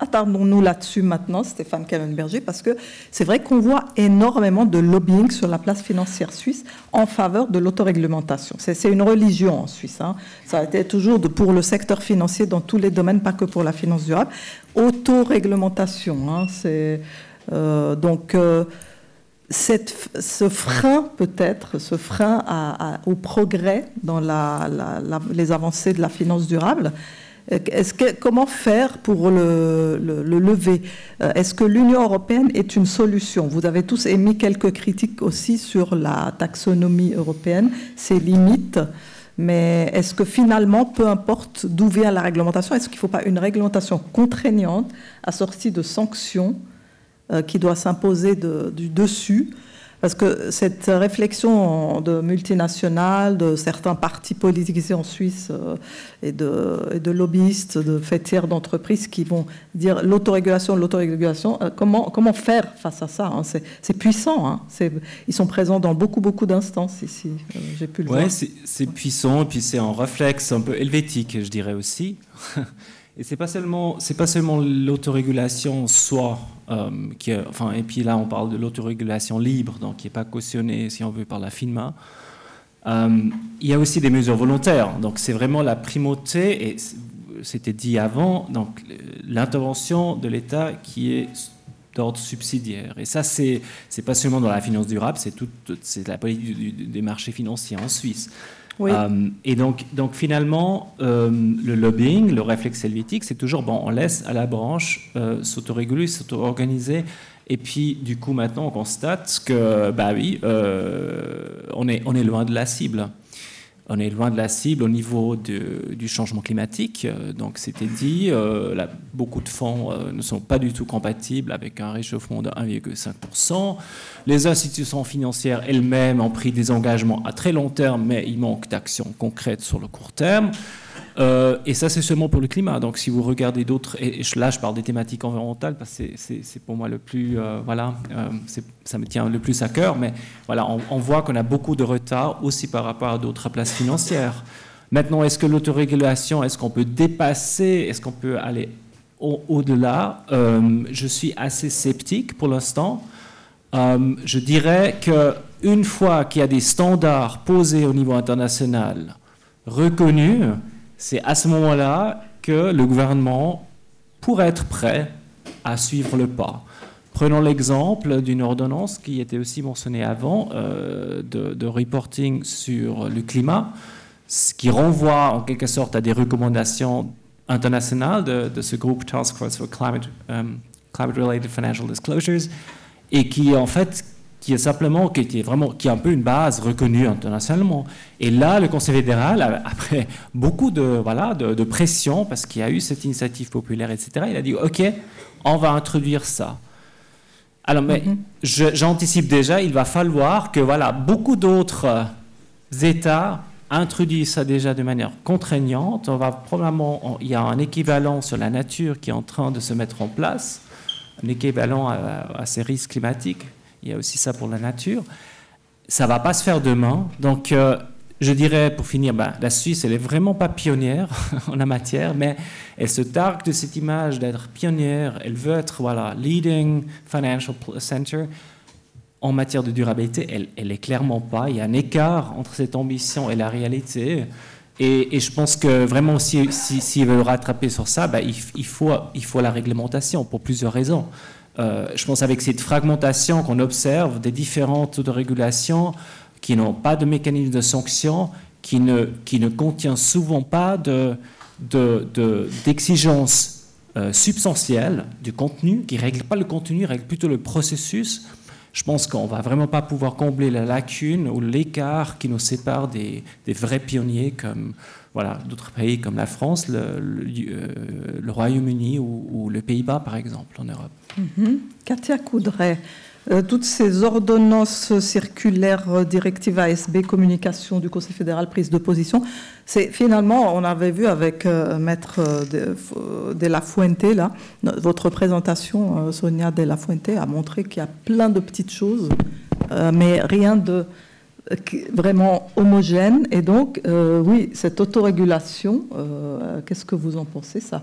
Attardons-nous là-dessus maintenant, Stéphane Kellenberger, parce que c'est vrai qu'on voit énormément de lobbying sur la place financière suisse en faveur de l'autoréglementation. C'est une religion en Suisse, hein. Ça a été toujours pour le secteur financier dans tous les domaines, pas que pour la finance durable. Autoréglementation, hein, c'est... ce frein au progrès dans les avancées de la finance durable. Comment faire pour le lever? Est-ce que l'Union européenne est une solution? Vous avez tous émis quelques critiques aussi sur la taxonomie européenne, ses limites, mais est-ce que finalement, peu importe d'où vient la réglementation, est-ce qu'il ne faut pas une réglementation contraignante assortie de sanctions qui doit s'imposer du dessus? Parce que cette réflexion de multinationales, de certains partis politiques ici en Suisse et de lobbyistes, de faîtières d'entreprises qui vont dire l'autorégulation, l'autorégulation, comment faire face à ça, hein? C'est puissant, hein? Ils sont présents dans beaucoup d'instances ici, j'ai pu le voir. Oui, c'est puissant, et puis c'est un réflexe un peu helvétique, je dirais aussi. Et c'est pas seulement l'autorégulation soi, et puis là on parle de l'autorégulation libre, donc qui n'est pas cautionnée, si on veut, par la FINMA. Il y a aussi des mesures volontaires, donc c'est vraiment la primauté, et c'était dit avant, donc l'intervention de l'État qui est d'ordre subsidiaire. Et ça, c'est pas seulement dans la finance durable, c'est la politique des marchés financiers en Suisse. Oui. Et donc finalement, le lobbying, le réflexe helvétique, c'est toujours, bon, on laisse à la branche s'autoréguler, s'auto-organiser, Et puis, du coup, maintenant, on constate que, bah oui, on est loin de la cible. On est loin de la cible au niveau du changement climatique. Donc, c'était dit, beaucoup de fonds ne sont pas du tout compatibles avec un réchauffement de 1,5%. Les institutions financières elles-mêmes ont pris des engagements à très long terme, mais il manque d'actions concrètes sur le court terme. Et ça, c'est seulement pour le climat. Donc, si vous regardez d'autres... Et là, je parle des thématiques environnementales parce que c'est pour moi le plus... ça me tient le plus à cœur. Mais voilà, on voit qu'on a beaucoup de retard aussi par rapport à d'autres places financières. Maintenant, est-ce que l'autorégulation, est-ce qu'on peut dépasser, est-ce qu'on peut aller au-delà? Je suis assez sceptique pour l'instant. Je dirais qu'une fois qu'il y a des standards posés au niveau international reconnus, c'est à ce moment-là que le gouvernement pourrait être prêt à suivre le pas. Prenons l'exemple d'une ordonnance qui était aussi mentionnée avant, de reporting sur le climat, ce qui renvoie en quelque sorte à des recommandations internationales de ce groupe Task Force for Climate-Related Financial Disclosures, et qui en fait... qui est un peu une base reconnue internationalement. Et là, le Conseil fédéral, après beaucoup de pression, parce qu'il y a eu cette initiative populaire, etc., il a dit « Ok, on va introduire ça ». Alors, mais j'anticipe déjà, il va falloir que beaucoup d'autres États introduisent ça déjà de manière contraignante. Il y a un équivalent sur la nature qui est en train de se mettre en place, un équivalent à ces risques climatiques. Il y a aussi ça pour la nature. Ça ne va pas se faire demain. Donc, je dirais, pour finir, la Suisse, elle n'est vraiment pas pionnière en la matière, mais elle se targue de cette image d'être pionnière. Elle veut être, leading financial center. En matière de durabilité, elle n'est clairement pas. Il y a un écart entre cette ambition et la réalité. Et je pense que vraiment, s'ils veulent rattraper sur ça, il faut la réglementation pour plusieurs raisons. Je pense avec cette fragmentation qu'on observe des différentes autorégulations qui n'ont pas de mécanisme de sanction, qui ne contient souvent pas d'exigences substantielles du contenu, qui ne règle pas le contenu, règle plutôt le processus. Je pense qu'on ne va vraiment pas pouvoir combler la lacune ou l'écart qui nous sépare des vrais pionniers comme d'autres pays comme la France, le Royaume-Uni ou les Pays-Bas, par exemple, en Europe. Katia Coudray, toutes ces ordonnances circulaires, directives ASB, communication du Conseil fédéral, prise de position, c'est finalement, on avait vu avec Maître de la Fuente, là, votre présentation, Sonia de la Fuente, a montré qu'il y a plein de petites choses, mais rien de... vraiment homogène. Et donc, oui, cette autorégulation, qu'est-ce que vous en pensez, ça?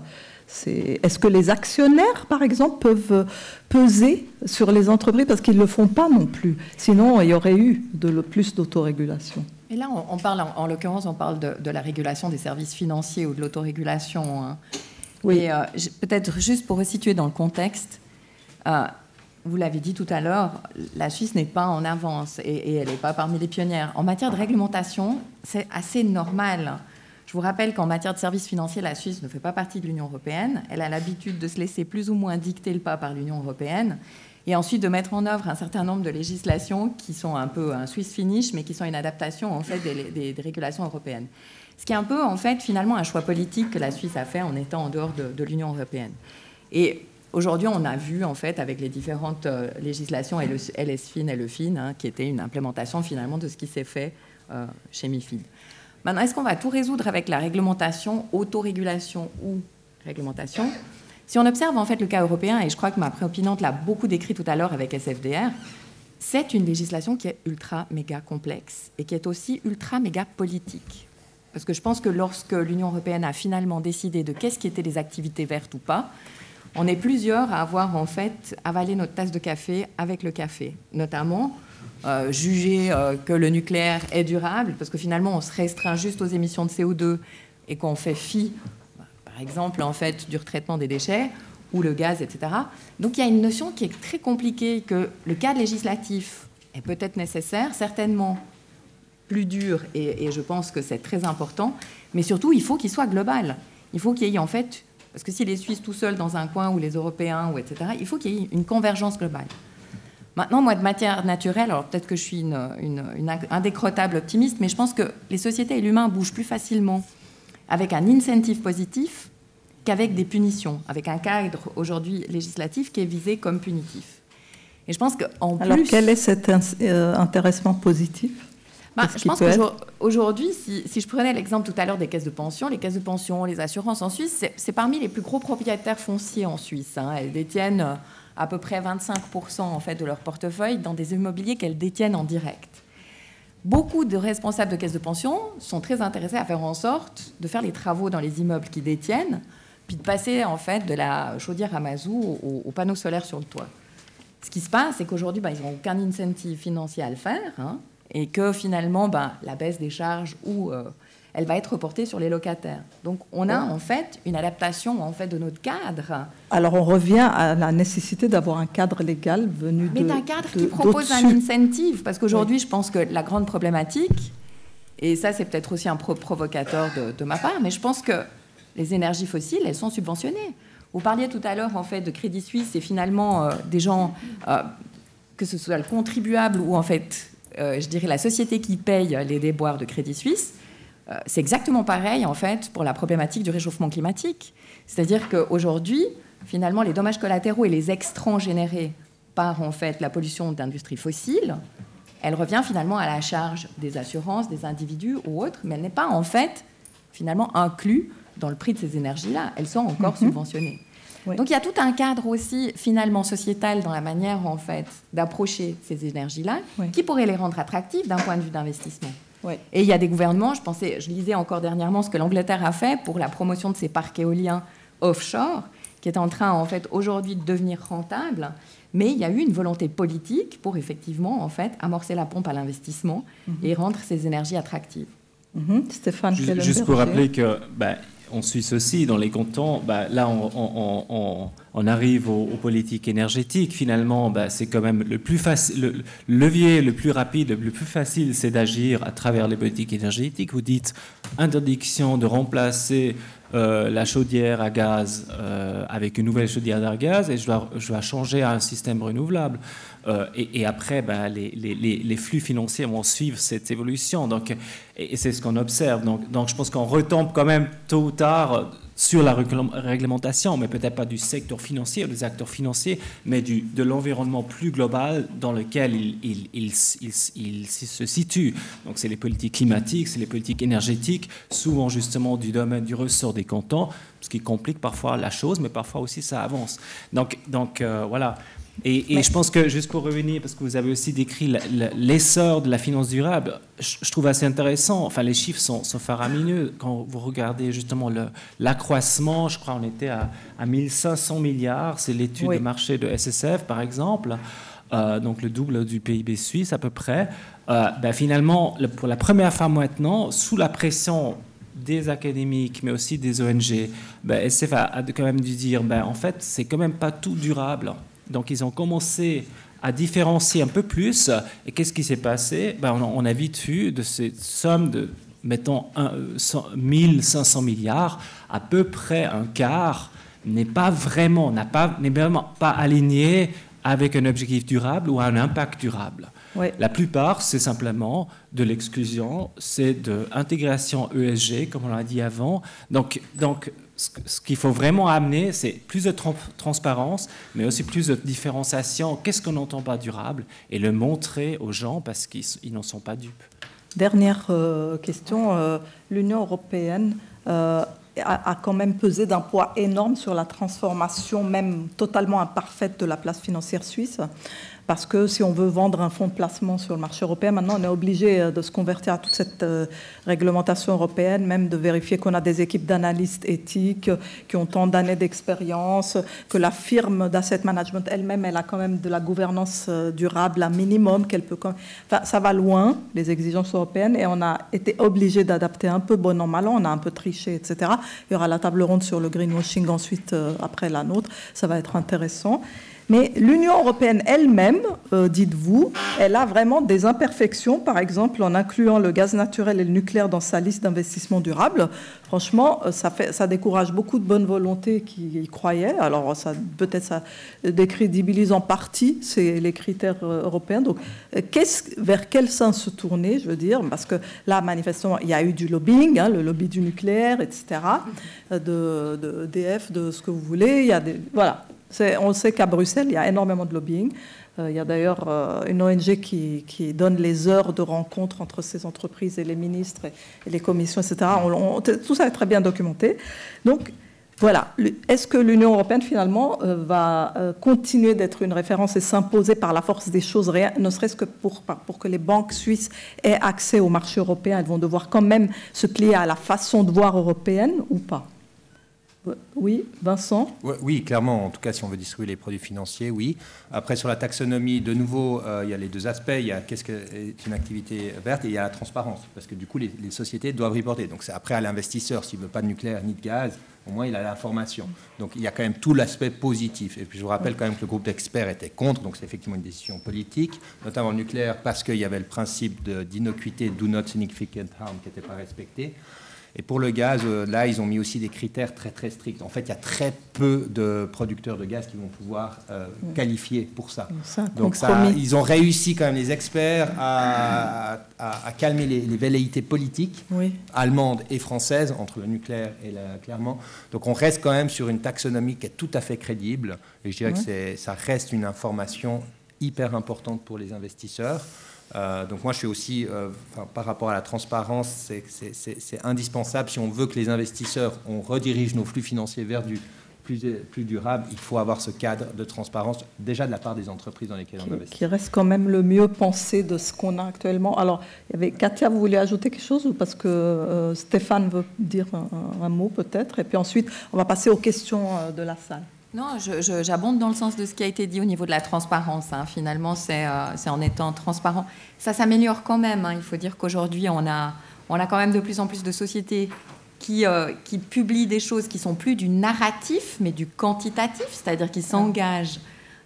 Est-ce que les actionnaires, par exemple, peuvent peser sur les entreprises? Parce qu'ils ne le font pas non plus. Sinon, il y aurait eu plus d'autorégulation. Et là, on parle, en l'occurrence, on parle de la régulation des services financiers ou de l'autorégulation. Hein. Oui. Peut-être juste pour resituer dans le contexte... vous l'avez dit tout à l'heure, la Suisse n'est pas en avance et elle n'est pas parmi les pionnières. En matière de réglementation, c'est assez normal. Je vous rappelle qu'en matière de services financiers, la Suisse ne fait pas partie de l'Union européenne. Elle a l'habitude de se laisser plus ou moins dicter le pas par l'Union européenne et ensuite de mettre en œuvre un certain nombre de législations qui sont un peu un Swiss finish, mais qui sont une adaptation en fait des régulations européennes. Ce qui est un peu en fait finalement un choix politique que la Suisse a fait en étant en dehors de l'Union européenne. Et aujourd'hui, on a vu, en fait, avec les différentes législations, LSFIN et le FIN, hein, qui était une implémentation, finalement, de ce qui s'est fait chez MiFID. Maintenant, est-ce qu'on va tout résoudre avec la réglementation, autorégulation ou réglementation? Si on observe, en fait, le cas européen, et je crois que ma préopinante l'a beaucoup décrit tout à l'heure avec SFDR, c'est une législation qui est ultra-méga complexe et qui est aussi ultra-méga politique. Parce que je pense que lorsque l'Union européenne a finalement décidé de qu'est-ce qui étaient les activités vertes ou pas, on est plusieurs à avoir, en fait, avalé notre tasse de café avec le café, notamment juger que le nucléaire est durable, parce que finalement, on se restreint juste aux émissions de CO2 et qu'on fait fi, par exemple, en fait, du retraitement des déchets ou le gaz, etc. Donc, il y a une notion qui est très compliquée, que le cadre législatif est peut-être nécessaire, certainement plus dur, et je pense que c'est très important, mais surtout, il faut qu'il soit global. Il faut qu'il y ait, en fait... Parce que si les Suisses tout seuls dans un coin, ou les Européens, ou etc., il faut qu'il y ait une convergence globale. Maintenant, moi, de matière naturelle, alors peut-être que je suis une indécrottable optimiste, mais je pense que les sociétés et l'humain bougent plus facilement avec un incentive positif qu'avec des punitions, avec un cadre aujourd'hui législatif qui est visé comme punitif. Et je pense qu'en plus... Alors, quel est cet intéressement positif ? Je pense qu'aujourd'hui, si je prenais l'exemple tout à l'heure des caisses de pension, les caisses de pension, les assurances en Suisse, c'est parmi les plus gros propriétaires fonciers en Suisse. Hein. Elles détiennent à peu près 25% en fait, de leur portefeuille dans des immobiliers qu'elles détiennent en direct. Beaucoup de responsables de caisses de pension sont très intéressés à faire en sorte de faire les travaux dans les immeubles qu'ils détiennent, puis de passer en fait, de la chaudière à mazout aux panneaux solaires sur le toit. Ce qui se passe, c'est qu'aujourd'hui, ils n'ont aucun incentive financier à le faire, hein. Et que finalement, la baisse des charges, elle va être reportée sur les locataires. Donc, on a en fait une adaptation en fait de notre cadre. Alors, on revient à la nécessité d'avoir un cadre légal venu de... Mais d'un cadre qui propose un incentive. Parce qu'aujourd'hui, je pense que la grande problématique, et ça, c'est peut-être aussi un provocateur de ma part, mais je pense que les énergies fossiles, elles sont subventionnées. Vous parliez tout à l'heure, en fait, de Crédit Suisse et finalement des gens, que ce soit le contribuable ou en fait... je dirais la société qui paye les déboires de Crédit Suisse, c'est exactement pareil en fait pour la problématique du réchauffement climatique. C'est-à-dire qu'aujourd'hui, finalement, les dommages collatéraux et les extrants générés par en fait la pollution d'industries fossiles, elle revient finalement à la charge des assurances, des individus ou autres, mais elle n'est pas en fait finalement inclue dans le prix de ces énergies-là. Elles sont encore subventionnées. Oui. Donc il y a tout un cadre aussi finalement sociétal dans la manière en fait d'approcher ces énergies-là, qui pourrait les rendre attractives d'un point de vue d'investissement. Oui. Et il y a des gouvernements, je lisais encore dernièrement ce que l'Angleterre a fait pour la promotion de ces parcs éoliens offshore, qui est en train en fait aujourd'hui de devenir rentable. Mais il y a eu une volonté politique pour effectivement en fait amorcer la pompe à l'investissement et rendre ces énergies attractives. Stéphane Kellenberger. Juste pour rappeler que. En Suisse aussi, dans les cantons, là, on arrive aux politiques énergétiques. Finalement, c'est quand même le levier le plus rapide, le plus facile, c'est d'agir à travers les politiques énergétiques. Vous dites interdiction de remplacer la chaudière à gaz avec une nouvelle chaudière à gaz, et je dois changer à un système renouvelable. Et après, les flux financiers vont suivre cette évolution. Donc, et c'est ce qu'on observe. Donc, je pense qu'on retombe quand même tôt ou tard sur la réglementation, mais peut-être pas du secteur financier ou des acteurs financiers, mais de l'environnement plus global dans lequel il se situe. Donc, c'est les politiques climatiques, c'est les politiques énergétiques, souvent justement du domaine du ressort des cantons, ce qui complique parfois la chose, mais parfois aussi ça avance. Donc, voilà. Et je pense que, juste pour revenir, parce que vous avez aussi décrit l'essor de la finance durable, je trouve assez intéressant. Enfin, les chiffres sont faramineux. Quand vous regardez justement l'accroissement, je crois qu'on était à 1500 milliards. C'est l'étude de marché de SSF, par exemple. Donc, le double du PIB suisse, à peu près. Finalement, pour la première fois maintenant, sous la pression des académiques, mais aussi des ONG, SSF a quand même dû dire, en fait, c'est quand même pas tout durable. Donc, ils ont commencé à différencier un peu plus. Et qu'est-ce qui s'est passé ? On a vite vu de cette somme de, mettons, 1500 milliards, à peu près un quart n'est vraiment pas aligné avec un objectif durable ou un impact durable. Oui. La plupart, c'est simplement de l'exclusion, c'est de l'intégration ESG, comme on l'a dit avant. Donc ce qu'il faut vraiment amener, c'est plus de transparence, mais aussi plus de différenciation. Qu'est-ce qu'on n'entend pas durable ? Et le montrer aux gens parce qu'ils n'en sont pas dupes. Dernière question. L'Union européenne a quand même pesé d'un poids énorme sur la transformation, même totalement imparfaite, de la place financière suisse. Parce que si on veut vendre un fonds de placement sur le marché européen, maintenant, on est obligé de se convertir à toute cette réglementation européenne, même de vérifier qu'on a des équipes d'analystes éthiques qui ont tant d'années d'expérience, que la firme d'asset management elle-même, elle a quand même de la gouvernance durable, un minimum qu'elle peut... Enfin, ça va loin, les exigences européennes, et on a été obligé d'adapter un peu, bon an, mal an, on a un peu triché, etc. Il y aura la table ronde sur le greenwashing ensuite, après la nôtre. Ça va être intéressant. Mais l'Union européenne elle-même, dites-vous, elle a vraiment des imperfections, par exemple en incluant le gaz naturel et le nucléaire dans sa liste d'investissements durables. Franchement, ça décourage beaucoup de bonnes volontés qui y croyaient. Alors, peut-être ça décrédibilise en partie les critères européens. Donc, vers quel sens se tourner, je veux dire, parce que là, manifestement, il y a eu du lobbying, le lobby du nucléaire, etc., de EDF, de ce que vous voulez. Il y a des, voilà. On sait qu'à Bruxelles, il y a énormément de lobbying. Il y a d'ailleurs une ONG qui donne les heures de rencontre entre ces entreprises et les ministres et les commissions, etc. Tout ça est très bien documenté. Donc, voilà. Est-ce que l'Union européenne, finalement, va continuer d'être une référence et s'imposer par la force des choses, ne serait-ce que pour que les banques suisses aient accès au marché européen? Elles vont devoir quand même se plier à la façon de voir européenne ou pas? Oui, Vincent? Oui, clairement. En tout cas, si on veut distribuer les produits financiers, oui. Après, sur la taxonomie, de nouveau, il y a les deux aspects. Il y a qu'est-ce qu'est une activité verte et il y a la transparence. Parce que du coup, les sociétés doivent reporter. Donc, c'est après à l'investisseur. S'il ne veut pas de nucléaire ni de gaz, au moins, il a l'information. Donc, il y a quand même tout l'aspect positif. Et puis, je vous rappelle quand même que le groupe d'experts était contre. Donc, c'est effectivement une décision politique, notamment le nucléaire, parce qu'il y avait le principe d'innocuité, do not significant harm, qui n'était pas respecté. Et pour le gaz, là, ils ont mis aussi des critères très, très stricts. En fait, il y a très peu de producteurs de gaz qui vont pouvoir qualifier pour ça. Donc, ils ont réussi quand même, les experts, à calmer les velléités politiques allemandes et françaises entre le nucléaire et clairement. Donc, on reste quand même sur une taxonomie qui est tout à fait crédible. Et je dirais que ça reste une information hyper importante pour les investisseurs. Donc moi je suis aussi, par rapport à la transparence, c'est indispensable. Si on veut que les investisseurs, on redirige nos flux financiers vers du plus durable, il faut avoir ce cadre de transparence déjà de la part des entreprises dans lesquelles on investit. Qui reste quand même le mieux pensé de ce qu'on a actuellement. Alors, Katia, vous voulez ajouter quelque chose? Parce que Stéphane veut dire un mot peut-être. Et puis ensuite, on va passer aux questions de la salle. Non, j'abonde dans le sens de ce qui a été dit au niveau de la transparence. Finalement, c'est en étant transparent. Ça s'améliore quand même. Il faut dire qu'aujourd'hui, on a quand même de plus en plus de sociétés qui publient des choses qui sont plus du narratif, mais du quantitatif, c'est-à-dire qui s'engagent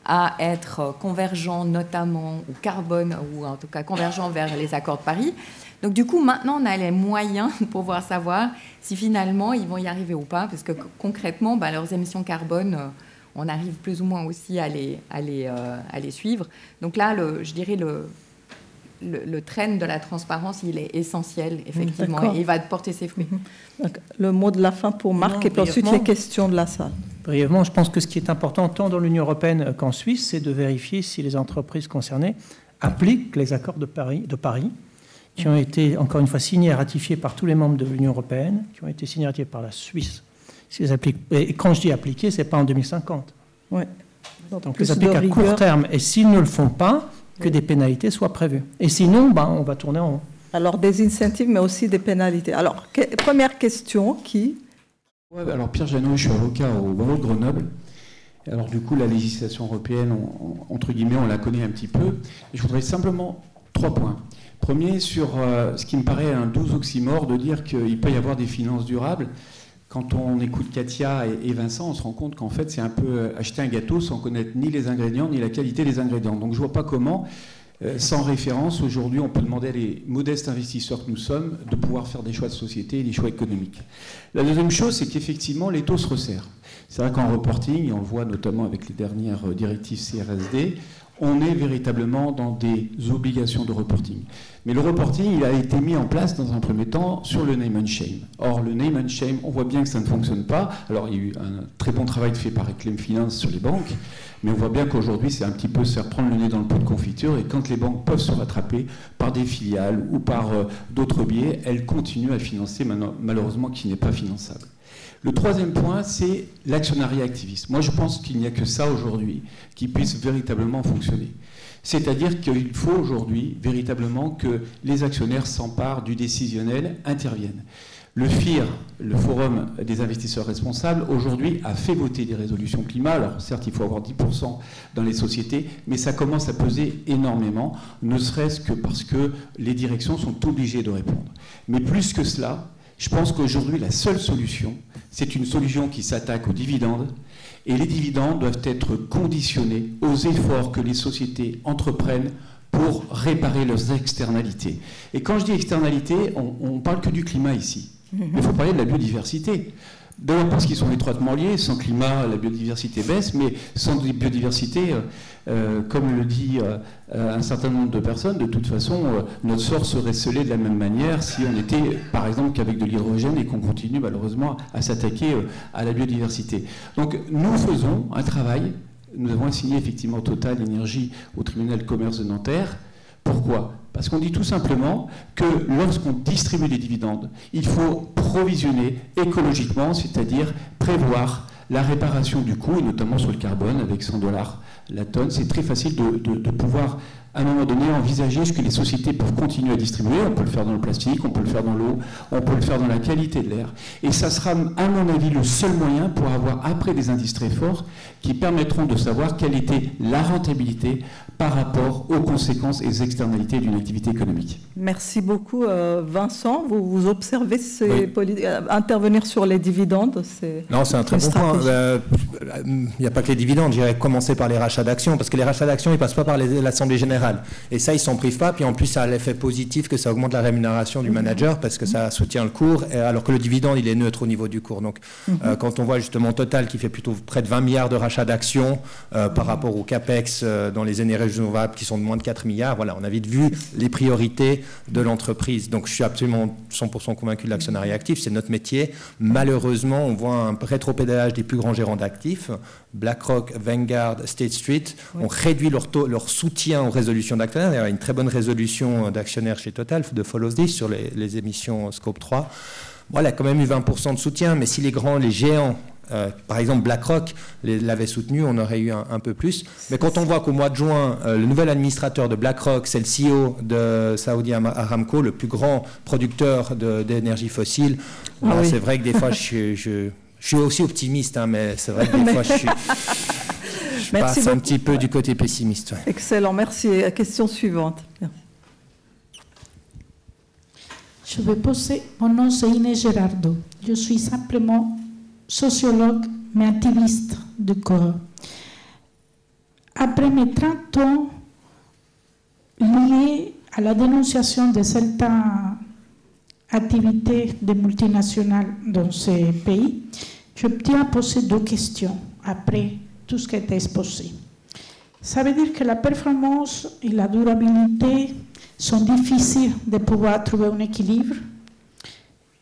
à être convergents notamment au carbone, ou en tout cas convergents vers les accords de Paris. Donc du coup, maintenant, on a les moyens de pouvoir savoir si finalement ils vont y arriver ou pas, parce que concrètement, leurs émissions carbone, on arrive plus ou moins aussi à les suivre. Donc là, je dirais le trend de la transparence, il est essentiel, effectivement, et il va porter ses fruits. Donc, le mot de la fin pour Marc, et puis ensuite les questions de la salle. Brièvement, je pense que ce qui est important, tant dans l'Union européenne qu'en Suisse, c'est de vérifier si les entreprises concernées appliquent les accords de Paris qui ont été, encore une fois, signés et ratifiés par tous les membres de l'Union européenne, qui ont été signés et ratifiés par la Suisse. Et quand je dis appliqués, ce n'est pas en 2050. Ouais. Donc ils appliquent à court terme. Et s'ils ne le font pas, que des pénalités soient prévues. Et sinon, on va tourner en rond. Alors, des incentives, mais aussi des pénalités. Alors, première question, alors, Pierre Janot, je suis avocat au barreau de Grenoble. Alors, du coup, la législation européenne, entre guillemets, on la connaît un petit peu. Je voudrais simplement 3 points. Premier, sur ce qui me paraît un doux oxymore de dire qu'il peut y avoir des finances durables. Quand on écoute Katia et Vincent, on se rend compte qu'en fait, c'est un peu acheter un gâteau sans connaître ni les ingrédients, ni la qualité des ingrédients. Donc, je ne vois pas comment, sans référence, aujourd'hui, on peut demander à les modestes investisseurs que nous sommes de pouvoir faire des choix de société et des choix économiques. La deuxième chose, c'est qu'effectivement, les taux se resserrent. C'est vrai qu'en reporting, et on le voit notamment avec les dernières directives CRSD, on est véritablement dans des obligations de reporting. Mais le reporting, il a été mis en place dans un premier temps sur le name and shame. Or, le name and shame, on voit bien que ça ne fonctionne pas. Alors, il y a eu un très bon travail fait par Eclem Finance sur les banques, mais on voit bien qu'aujourd'hui, c'est un petit peu se faire prendre le nez dans le pot de confiture. Et quand les banques peuvent se rattraper par des filiales ou par d'autres biais, elles continuent à financer, malheureusement, qui n'est pas finançable. Le troisième point, c'est l'actionnariat activiste. Moi, je pense qu'il n'y a que ça aujourd'hui qui puisse véritablement fonctionner. C'est-à-dire qu'il faut aujourd'hui véritablement que les actionnaires s'emparent du décisionnel, interviennent. Le FIR, le Forum des investisseurs responsables, aujourd'hui a fait voter des résolutions climat. Alors certes, il faut avoir 10% dans les sociétés, mais ça commence à peser énormément, ne serait-ce que parce que les directions sont obligées de répondre. Mais plus que cela, je pense qu'aujourd'hui, la seule solution, c'est une solution qui s'attaque aux dividendes Et les dividendes doivent être conditionnés aux efforts que les sociétés entreprennent pour réparer leurs externalités. Et quand je dis externalités, on ne parle que du climat ici. Mais il faut parler de la biodiversité. D'abord parce qu'ils sont étroitement liés. Sans climat, la biodiversité baisse, mais sans biodiversité, comme le dit un certain nombre de personnes, de toute façon, notre sort serait scellé de la même manière si on était, par exemple, qu'avec de l'hydrogène et qu'on continue malheureusement à s'attaquer à la biodiversité. Donc nous faisons un travail. Nous avons assigné effectivement Total Énergie au tribunal de commerce de Nanterre. Pourquoi ? Parce qu'on dit tout simplement que lorsqu'on distribue les dividendes, il faut provisionner écologiquement, c'est-à-dire prévoir la réparation du coût, et notamment sur le carbone, avec 100 $ la tonne. C'est très facile de pouvoir, à un moment donné, envisager ce que les sociétés peuvent continuer à distribuer. On peut le faire dans le plastique, on peut le faire dans l'eau, on peut le faire dans la qualité de l'air. Et ça sera, à mon avis, le seul moyen pour avoir après des indices très forts qui permettront de savoir quelle était la rentabilité par rapport aux conséquences et externalités d'une activité économique. Merci beaucoup, Vincent. Vous observez ces intervenir sur les dividendes. Non, c'est un très bon point. Il n'y a pas que les dividendes. J'irais commencer par les rachats d'actions, parce que les rachats d'actions, ils ne passent pas par l'Assemblée générale. Et ça, ils ne s'en privent pas. Puis en plus, ça a l'effet positif que ça augmente la rémunération du manager, parce que ça soutient le cours, alors que le dividende, il est neutre au niveau du cours. Donc, quand on voit justement Total qui fait plutôt près de 20 milliards de rachats d'actions par rapport au CAPEX dans les énergies renouvelables qui sont de moins de 4 milliards, voilà, on a vite vu les priorités de l'entreprise. Donc je suis absolument 100% convaincu de l'actionnariat actif, c'est notre métier. Malheureusement, on voit un rétropédalage des plus grands gérants d'actifs, BlackRock, Vanguard, State Street, ont réduit leur soutien aux résolutions d'actionnaires. Il y a une très bonne résolution d'actionnaires chez Total, de Follow This, sur les émissions Scope 3. Voilà, quand même eu 20% de soutien, mais si les géants... par exemple, BlackRock l'avait soutenu, on aurait eu un peu plus. Mais quand on voit qu'au mois de juin, le nouvel administrateur de BlackRock, c'est le CEO de Saudi Aramco, le plus grand producteur d'énergie fossile, c'est vrai que des fois, je suis aussi optimiste, mais c'est vrai que des fois, je passe un petit peu du côté pessimiste. Ouais. Excellent, merci. Question suivante. Merci. Je vais poser, mon nom c'est Inès Gérardo. Je suis simplement... sociologue, mais activiste du corps. Après mes 30 ans liés à la dénonciation de certaines activités des multinationales dans ces pays, je tiens à poser deux questions après tout ce qui a été exposé. Ça veut dire que la performance et la durabilité sont difficiles de pouvoir trouver un équilibre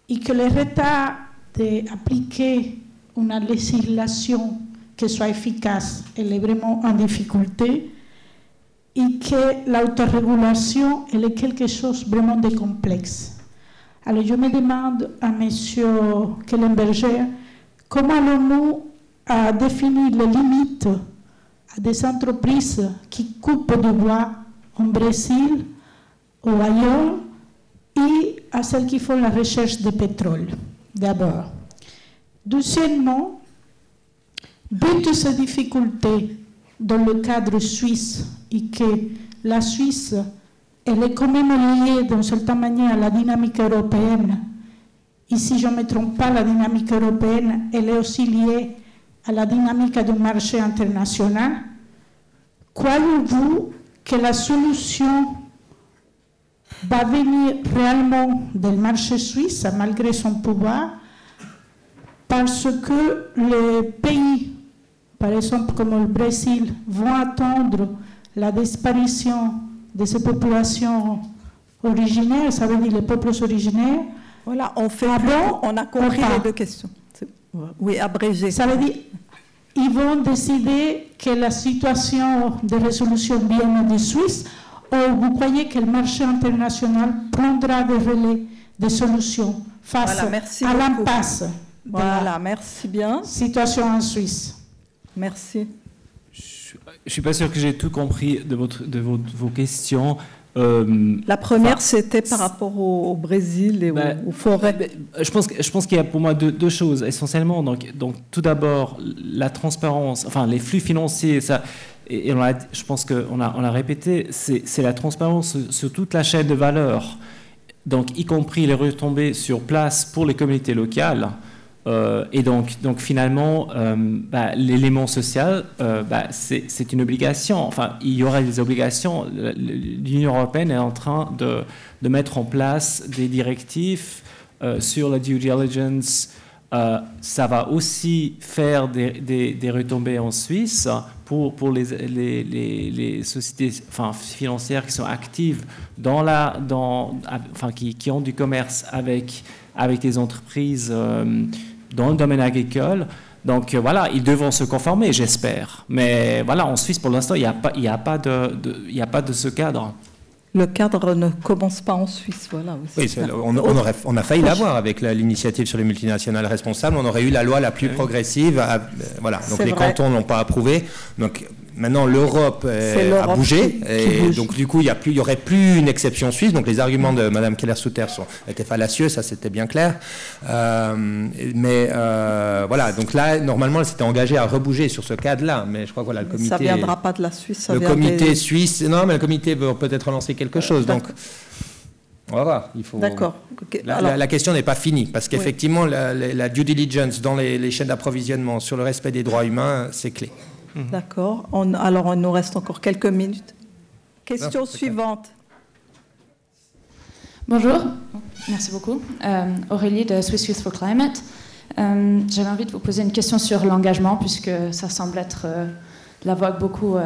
et que les retards d'appliquer une législation qui soit efficace, elle est vraiment en difficulté et que l'autorégulation elle est quelque chose vraiment de complexe. Alors je me demande à M. Kellenberger comment allons-nous à définir les limites à des entreprises qui coupent du bois au Brésil ou ailleurs et à celles qui font la recherche de pétrole. D'abord. Deuxièmement, vu toutes ces difficultés dans le cadre suisse et que la Suisse, elle est quand même liée d'une certaine manière à la dynamique européenne. Et si je ne me trompe pas, la dynamique européenne, elle est aussi liée à la dynamique du marché international. Croyez-vous que la solution va venir réellement du marché suisse, malgré son pouvoir, parce que les pays, par exemple comme le Brésil, vont attendre la disparition de ces populations originaires, ça veut dire les peuples originaires. Voilà, on a compris les deux questions. Oui, abrégé. Ça veut dire ils vont décider que la situation de résolution vient de Suisse. Ou vous croyez que le marché international prendra des relais, des solutions face à l'impasse de la situation en Suisse? Merci. Je ne suis pas sûr que j'ai tout compris de vos questions. La première, c'était par rapport au Brésil et aux forêts. Je pense qu'il y a pour moi deux choses essentiellement. Donc tout d'abord, la transparence, enfin les flux financiers, ça... Et je pense qu'on a répété, c'est la transparence sur toute la chaîne de valeur, donc y compris les retombées sur place pour les communautés locales. Et donc finalement, l'élément social, c'est une obligation. Enfin, il y aura des obligations. L'Union européenne est en train de mettre en place des directives sur la due diligence. Ça va aussi faire des retombées en Suisse pour les sociétés, enfin, financières qui sont actives qui ont du commerce avec des entreprises dans le domaine agricole. Donc voilà, ils devront se conformer, j'espère. Mais voilà, en Suisse, pour l'instant, il n'y a pas de ce cadre. Le cadre ne commence pas en Suisse, voilà. Oui, on a failli l'avoir avec l'initiative sur les multinationales responsables. On aurait eu la loi la plus progressive. Voilà. Donc les cantons n'ont pas approuvé. Donc maintenant l'Europe a bougé. Donc du coup, il n'y aurait plus une exception suisse. Donc les arguments de Mme Keller-Sutter étaient fallacieux, ça c'était bien clair. Voilà. Donc là, normalement, elle s'était engagée à rebouger sur ce cadre-là. Mais je crois que voilà, le comité. Ça ne viendra pas de la Suisse. Le comité suisse. Non, mais le comité veut peut-être relancer quelque chose. Donc, on va voir. D'accord. Okay. La question n'est pas finie, parce qu'effectivement, la due diligence dans les chaînes d'approvisionnement sur le respect des droits humains, c'est clé. Mm-hmm. D'accord. Alors, il nous reste encore quelques minutes. Question suivante. Bonjour. Merci beaucoup. Aurélie de Swiss Youth for Climate. J'avais envie de vous poser une question sur l'engagement, puisque ça semble être la voie que beaucoup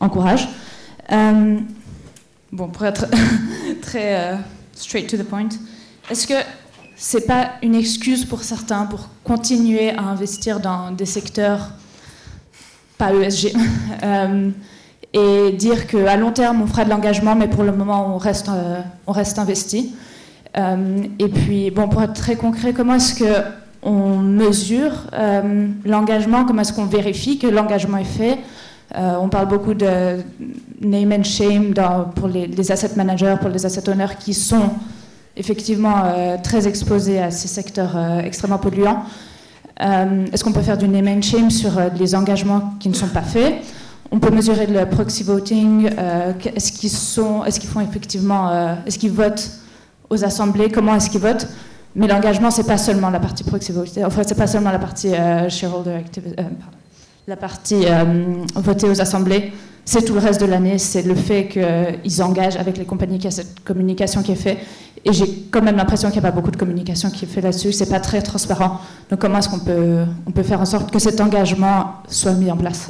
encouragent. Bon, pour être très straight to the point, est-ce que c'est pas une excuse pour certains pour continuer à investir dans des secteurs pas ESG et dire qu'à long terme on fera de l'engagement, mais pour le moment on reste investi. Et puis, bon, pour être très concret, comment est-ce que on mesure l'engagement? Comment est-ce qu'on vérifie que l'engagement est fait? On parle beaucoup de name and shame pour les asset managers, pour les asset owners qui sont effectivement très exposés à ces secteurs extrêmement polluants. Est-ce qu'on peut faire du name and shame sur les engagements qui ne sont pas faits? On peut mesurer le proxy voting. Est-ce qu'ils votent aux assemblées? Comment est-ce qu'ils votent? Mais l'engagement, c'est pas seulement la partie proxy voting. Enfin, c'est pas seulement la partie shareholder activity. La partie votée aux assemblées, c'est tout le reste de l'année, c'est le fait qu'ils engagent avec les compagnies, qu'il y a cette communication qui est faite. Et j'ai quand même l'impression qu'il n'y a pas beaucoup de communication qui est faite là-dessus, c'est pas très transparent. Donc comment est-ce qu'on peut faire en sorte que cet engagement soit mis en place?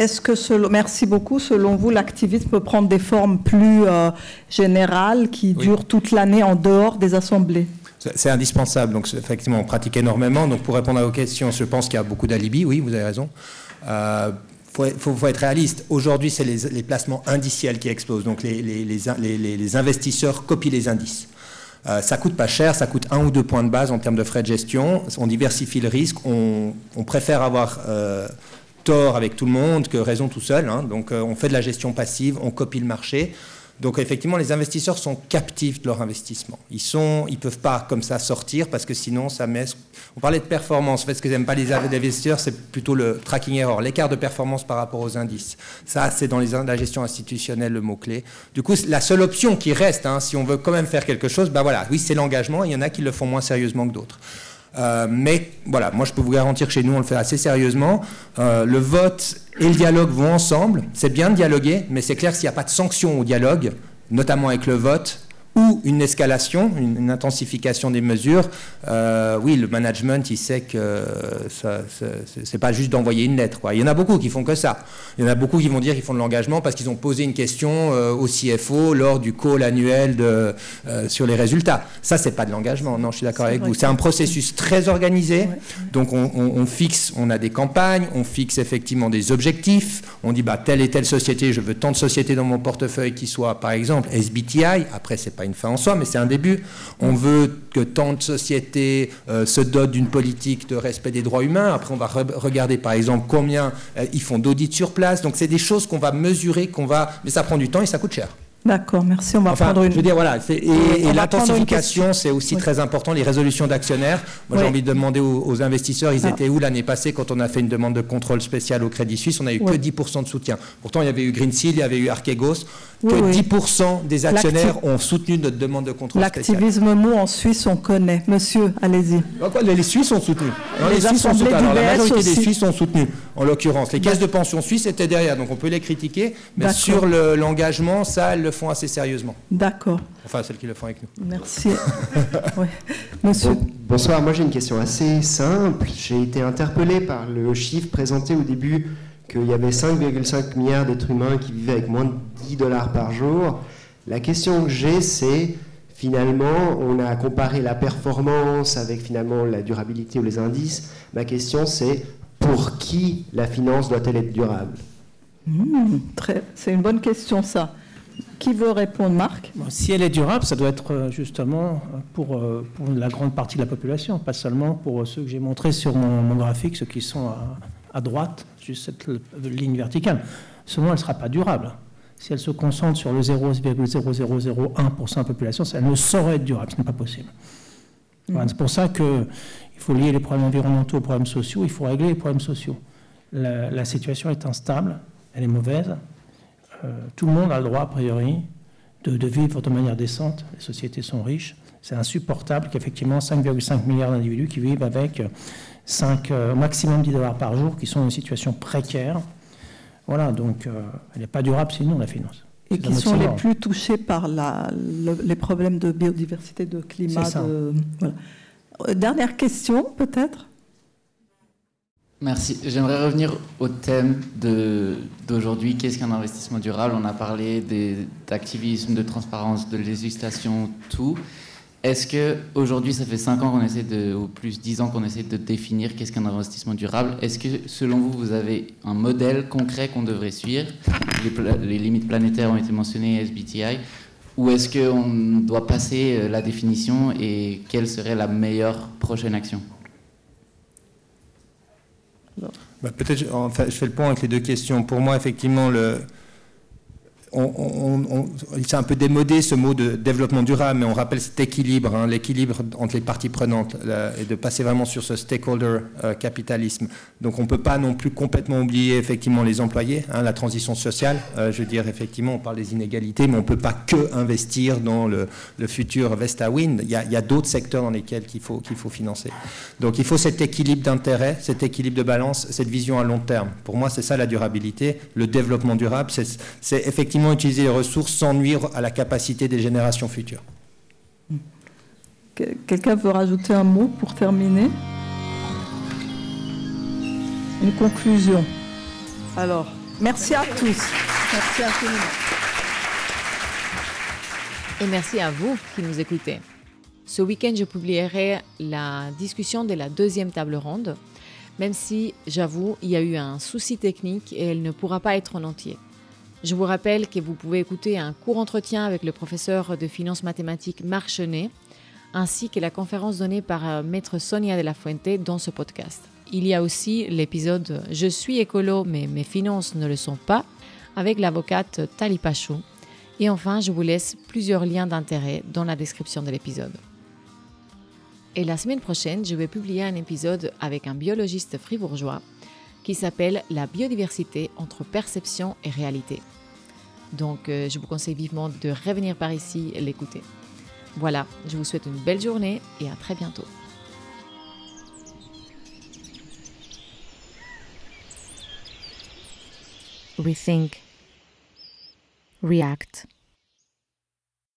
Merci beaucoup. Selon vous, l'activisme peut prendre des formes plus générales qui durent toute l'année en dehors des assemblées? C'est indispensable. Donc effectivement, on pratique énormément. Donc pour répondre à vos questions, je pense qu'il y a beaucoup d'alibis. Oui, vous avez raison. Faut être réaliste. Aujourd'hui, c'est les placements indiciels qui explosent. Donc, les investisseurs copient les indices. Ça coûte pas cher, ça coûte 1 ou 2 points de base en termes de frais de gestion. On diversifie le risque. On préfère avoir tort avec tout le monde que raison tout seul. Hein. Donc, on fait de la gestion passive, on copie le marché. Donc, effectivement, les investisseurs sont captifs de leur investissement. Ils peuvent pas comme ça sortir parce que sinon, ça met... On parlait de performance. En fait, ce que n'aiment pas les investisseurs, c'est plutôt le tracking error, l'écart de performance par rapport aux indices. Ça, c'est dans la gestion institutionnelle le mot-clé. Du coup, la seule option qui reste, hein, si on veut quand même faire quelque chose, ben voilà, oui, c'est l'engagement. Il y en a qui le font moins sérieusement que d'autres. Mais voilà, moi je peux vous garantir que chez nous on le fait assez sérieusement. Le vote et le dialogue vont ensemble. C'est bien de dialoguer, mais c'est clair que s'il n'y a pas de sanction au dialogue, notamment avec le vote, ou une escalation, une intensification des mesures, oui, le management, il sait que c'est pas juste d'envoyer une lettre, quoi. Il y en a beaucoup qui font que ça. Il y en a beaucoup qui vont dire qu'ils font de l'engagement parce qu'ils ont posé une question au CFO lors du call annuel sur les résultats. Ça, c'est pas de l'engagement. Non, je suis d'accord avec vous. C'est un processus très organisé. Donc, on a des campagnes, on fixe effectivement des objectifs. On dit, bah, telle et telle société, je veux tant de sociétés dans mon portefeuille qui soient, par exemple, SBTI. Après, c'est pas une fin en soi, mais c'est un début. On veut que tant de sociétés se dotent d'une politique de respect des droits humains. Après, on va regarder, par exemple, combien ils font d'audits sur place. Donc, c'est des choses qu'on va mesurer, mais ça prend du temps et ça coûte cher. D'accord, merci. On va prendre une... Je veux dire, voilà. Et l'intensification, c'est aussi très important. Les résolutions d'actionnaires. Moi, j'ai envie de demander aux investisseurs, ils étaient où l'année passée quand on a fait une demande de contrôle spécial au Crédit Suisse? On n'a eu que 10% de soutien. Pourtant, il y avait eu Green Seal, il y avait eu Archegos. Que 10% des actionnaires ont soutenu notre demande de contrôle spécial. L'activisme mou en Suisse, on connaît. Monsieur, allez-y. Les Suisses ont soutenu. Les Suisses ont soutenu. Alors, la majorité des Suisses ont soutenu, en l'occurrence. Les caisses de pension suisses étaient derrière, donc on peut les critiquer. Mais sur l'engagement, ça, elles le font assez sérieusement. D'accord. Enfin, celles qui le font avec nous. Merci. Monsieur. Bonsoir, moi j'ai une question assez simple. J'ai été interpellé par le chiffre présenté au début qu'il y avait 5,5 milliards d'êtres humains qui vivaient avec moins de $10 par jour. La question que j'ai, c'est finalement, on a comparé la performance avec finalement la durabilité ou les indices. Ma question, c'est pour qui la finance doit-elle être durable? C'est une bonne question, ça. Qui veut répondre, Marc? Si elle est durable, ça doit être justement pour la grande partie de la population, pas seulement pour ceux que j'ai montrés sur mon graphique, ceux qui sont à droite, juste cette ligne verticale. Sinon, elle ne sera pas durable. Si elle se concentre sur le 0,0001% de la population, elle ne saurait être durable, ce n'est pas possible. Voilà, c'est pour ça qu'il faut lier les problèmes environnementaux aux problèmes sociaux, il faut régler les problèmes sociaux. La situation est instable, elle est mauvaise. Tout le monde a le droit, a priori, de vivre de manière décente. Les sociétés sont riches. C'est insupportable qu'effectivement 5,5 milliards d'individus qui vivent avec maximum $10 par jour, qui sont dans une situation précaire. Voilà, donc elle n'est pas durable sinon, la finance. Et qui sont les plus touchés par les problèmes de biodiversité, de climat. C'est ça. Voilà. Dernière question, peut-être ? Merci. J'aimerais revenir au thème d'aujourd'hui. Qu'est-ce qu'un investissement durable? On a parlé d'activisme, de transparence, de législation, tout. Est-ce qu'aujourd'hui, ça fait 5 ans qu'on essaie ou plus 10 ans qu'on essaie de définir qu'est-ce qu'un investissement durable? Est-ce que, selon vous, vous avez un modèle concret qu'on devrait suivre? Les limites planétaires ont été mentionnées, SBTI. Ou est-ce qu'on doit passer la définition et quelle serait la meilleure prochaine action? Peut-être, enfin, je fais le point avec les deux questions. Pour moi, effectivement, c'est un peu démodé ce mot de développement durable, mais on rappelle cet équilibre, l'équilibre entre les parties prenantes, et de passer vraiment sur ce stakeholder capitalisme. Donc on ne peut pas non plus complètement oublier effectivement les employés, la transition sociale. Je veux dire, effectivement, on parle des inégalités, mais on ne peut pas que investir dans le futur Vesta Wind. Il y a d'autres secteurs dans lesquels qu'il faut financer. Donc il faut cet équilibre d'intérêt, cet équilibre de balance, cette vision à long terme. Pour moi, c'est ça la durabilité. Le développement durable, c'est effectivement utiliser les ressources sans nuire à la capacité des générations futures. Quelqu'un veut rajouter un mot pour terminer? Une conclusion. Alors, merci à tous. Merci à tout le monde. Et merci à vous qui nous écoutez. Ce week-end, je publierai la discussion de la 2e table ronde, même si, j'avoue, il y a eu un souci technique et elle ne pourra pas être en entier. Je vous rappelle que vous pouvez écouter un court entretien avec le professeur de finances mathématiques Marc Chesney, ainsi que la conférence donnée par maître Sonia de la Fuente dans ce podcast. Il y a aussi l'épisode « Je suis écolo, mais mes finances ne le sont pas » avec l'avocate Tali Paschoud. Et enfin, je vous laisse plusieurs liens d'intérêt dans la description de l'épisode. Et la semaine prochaine, je vais publier un épisode avec un biologiste fribourgeois qui s'appelle « La biodiversité entre perception et réalité ». Donc, je vous conseille vivement de revenir par ici et l'écouter. Voilà, je vous souhaite une belle journée et à très bientôt. Rethink. React.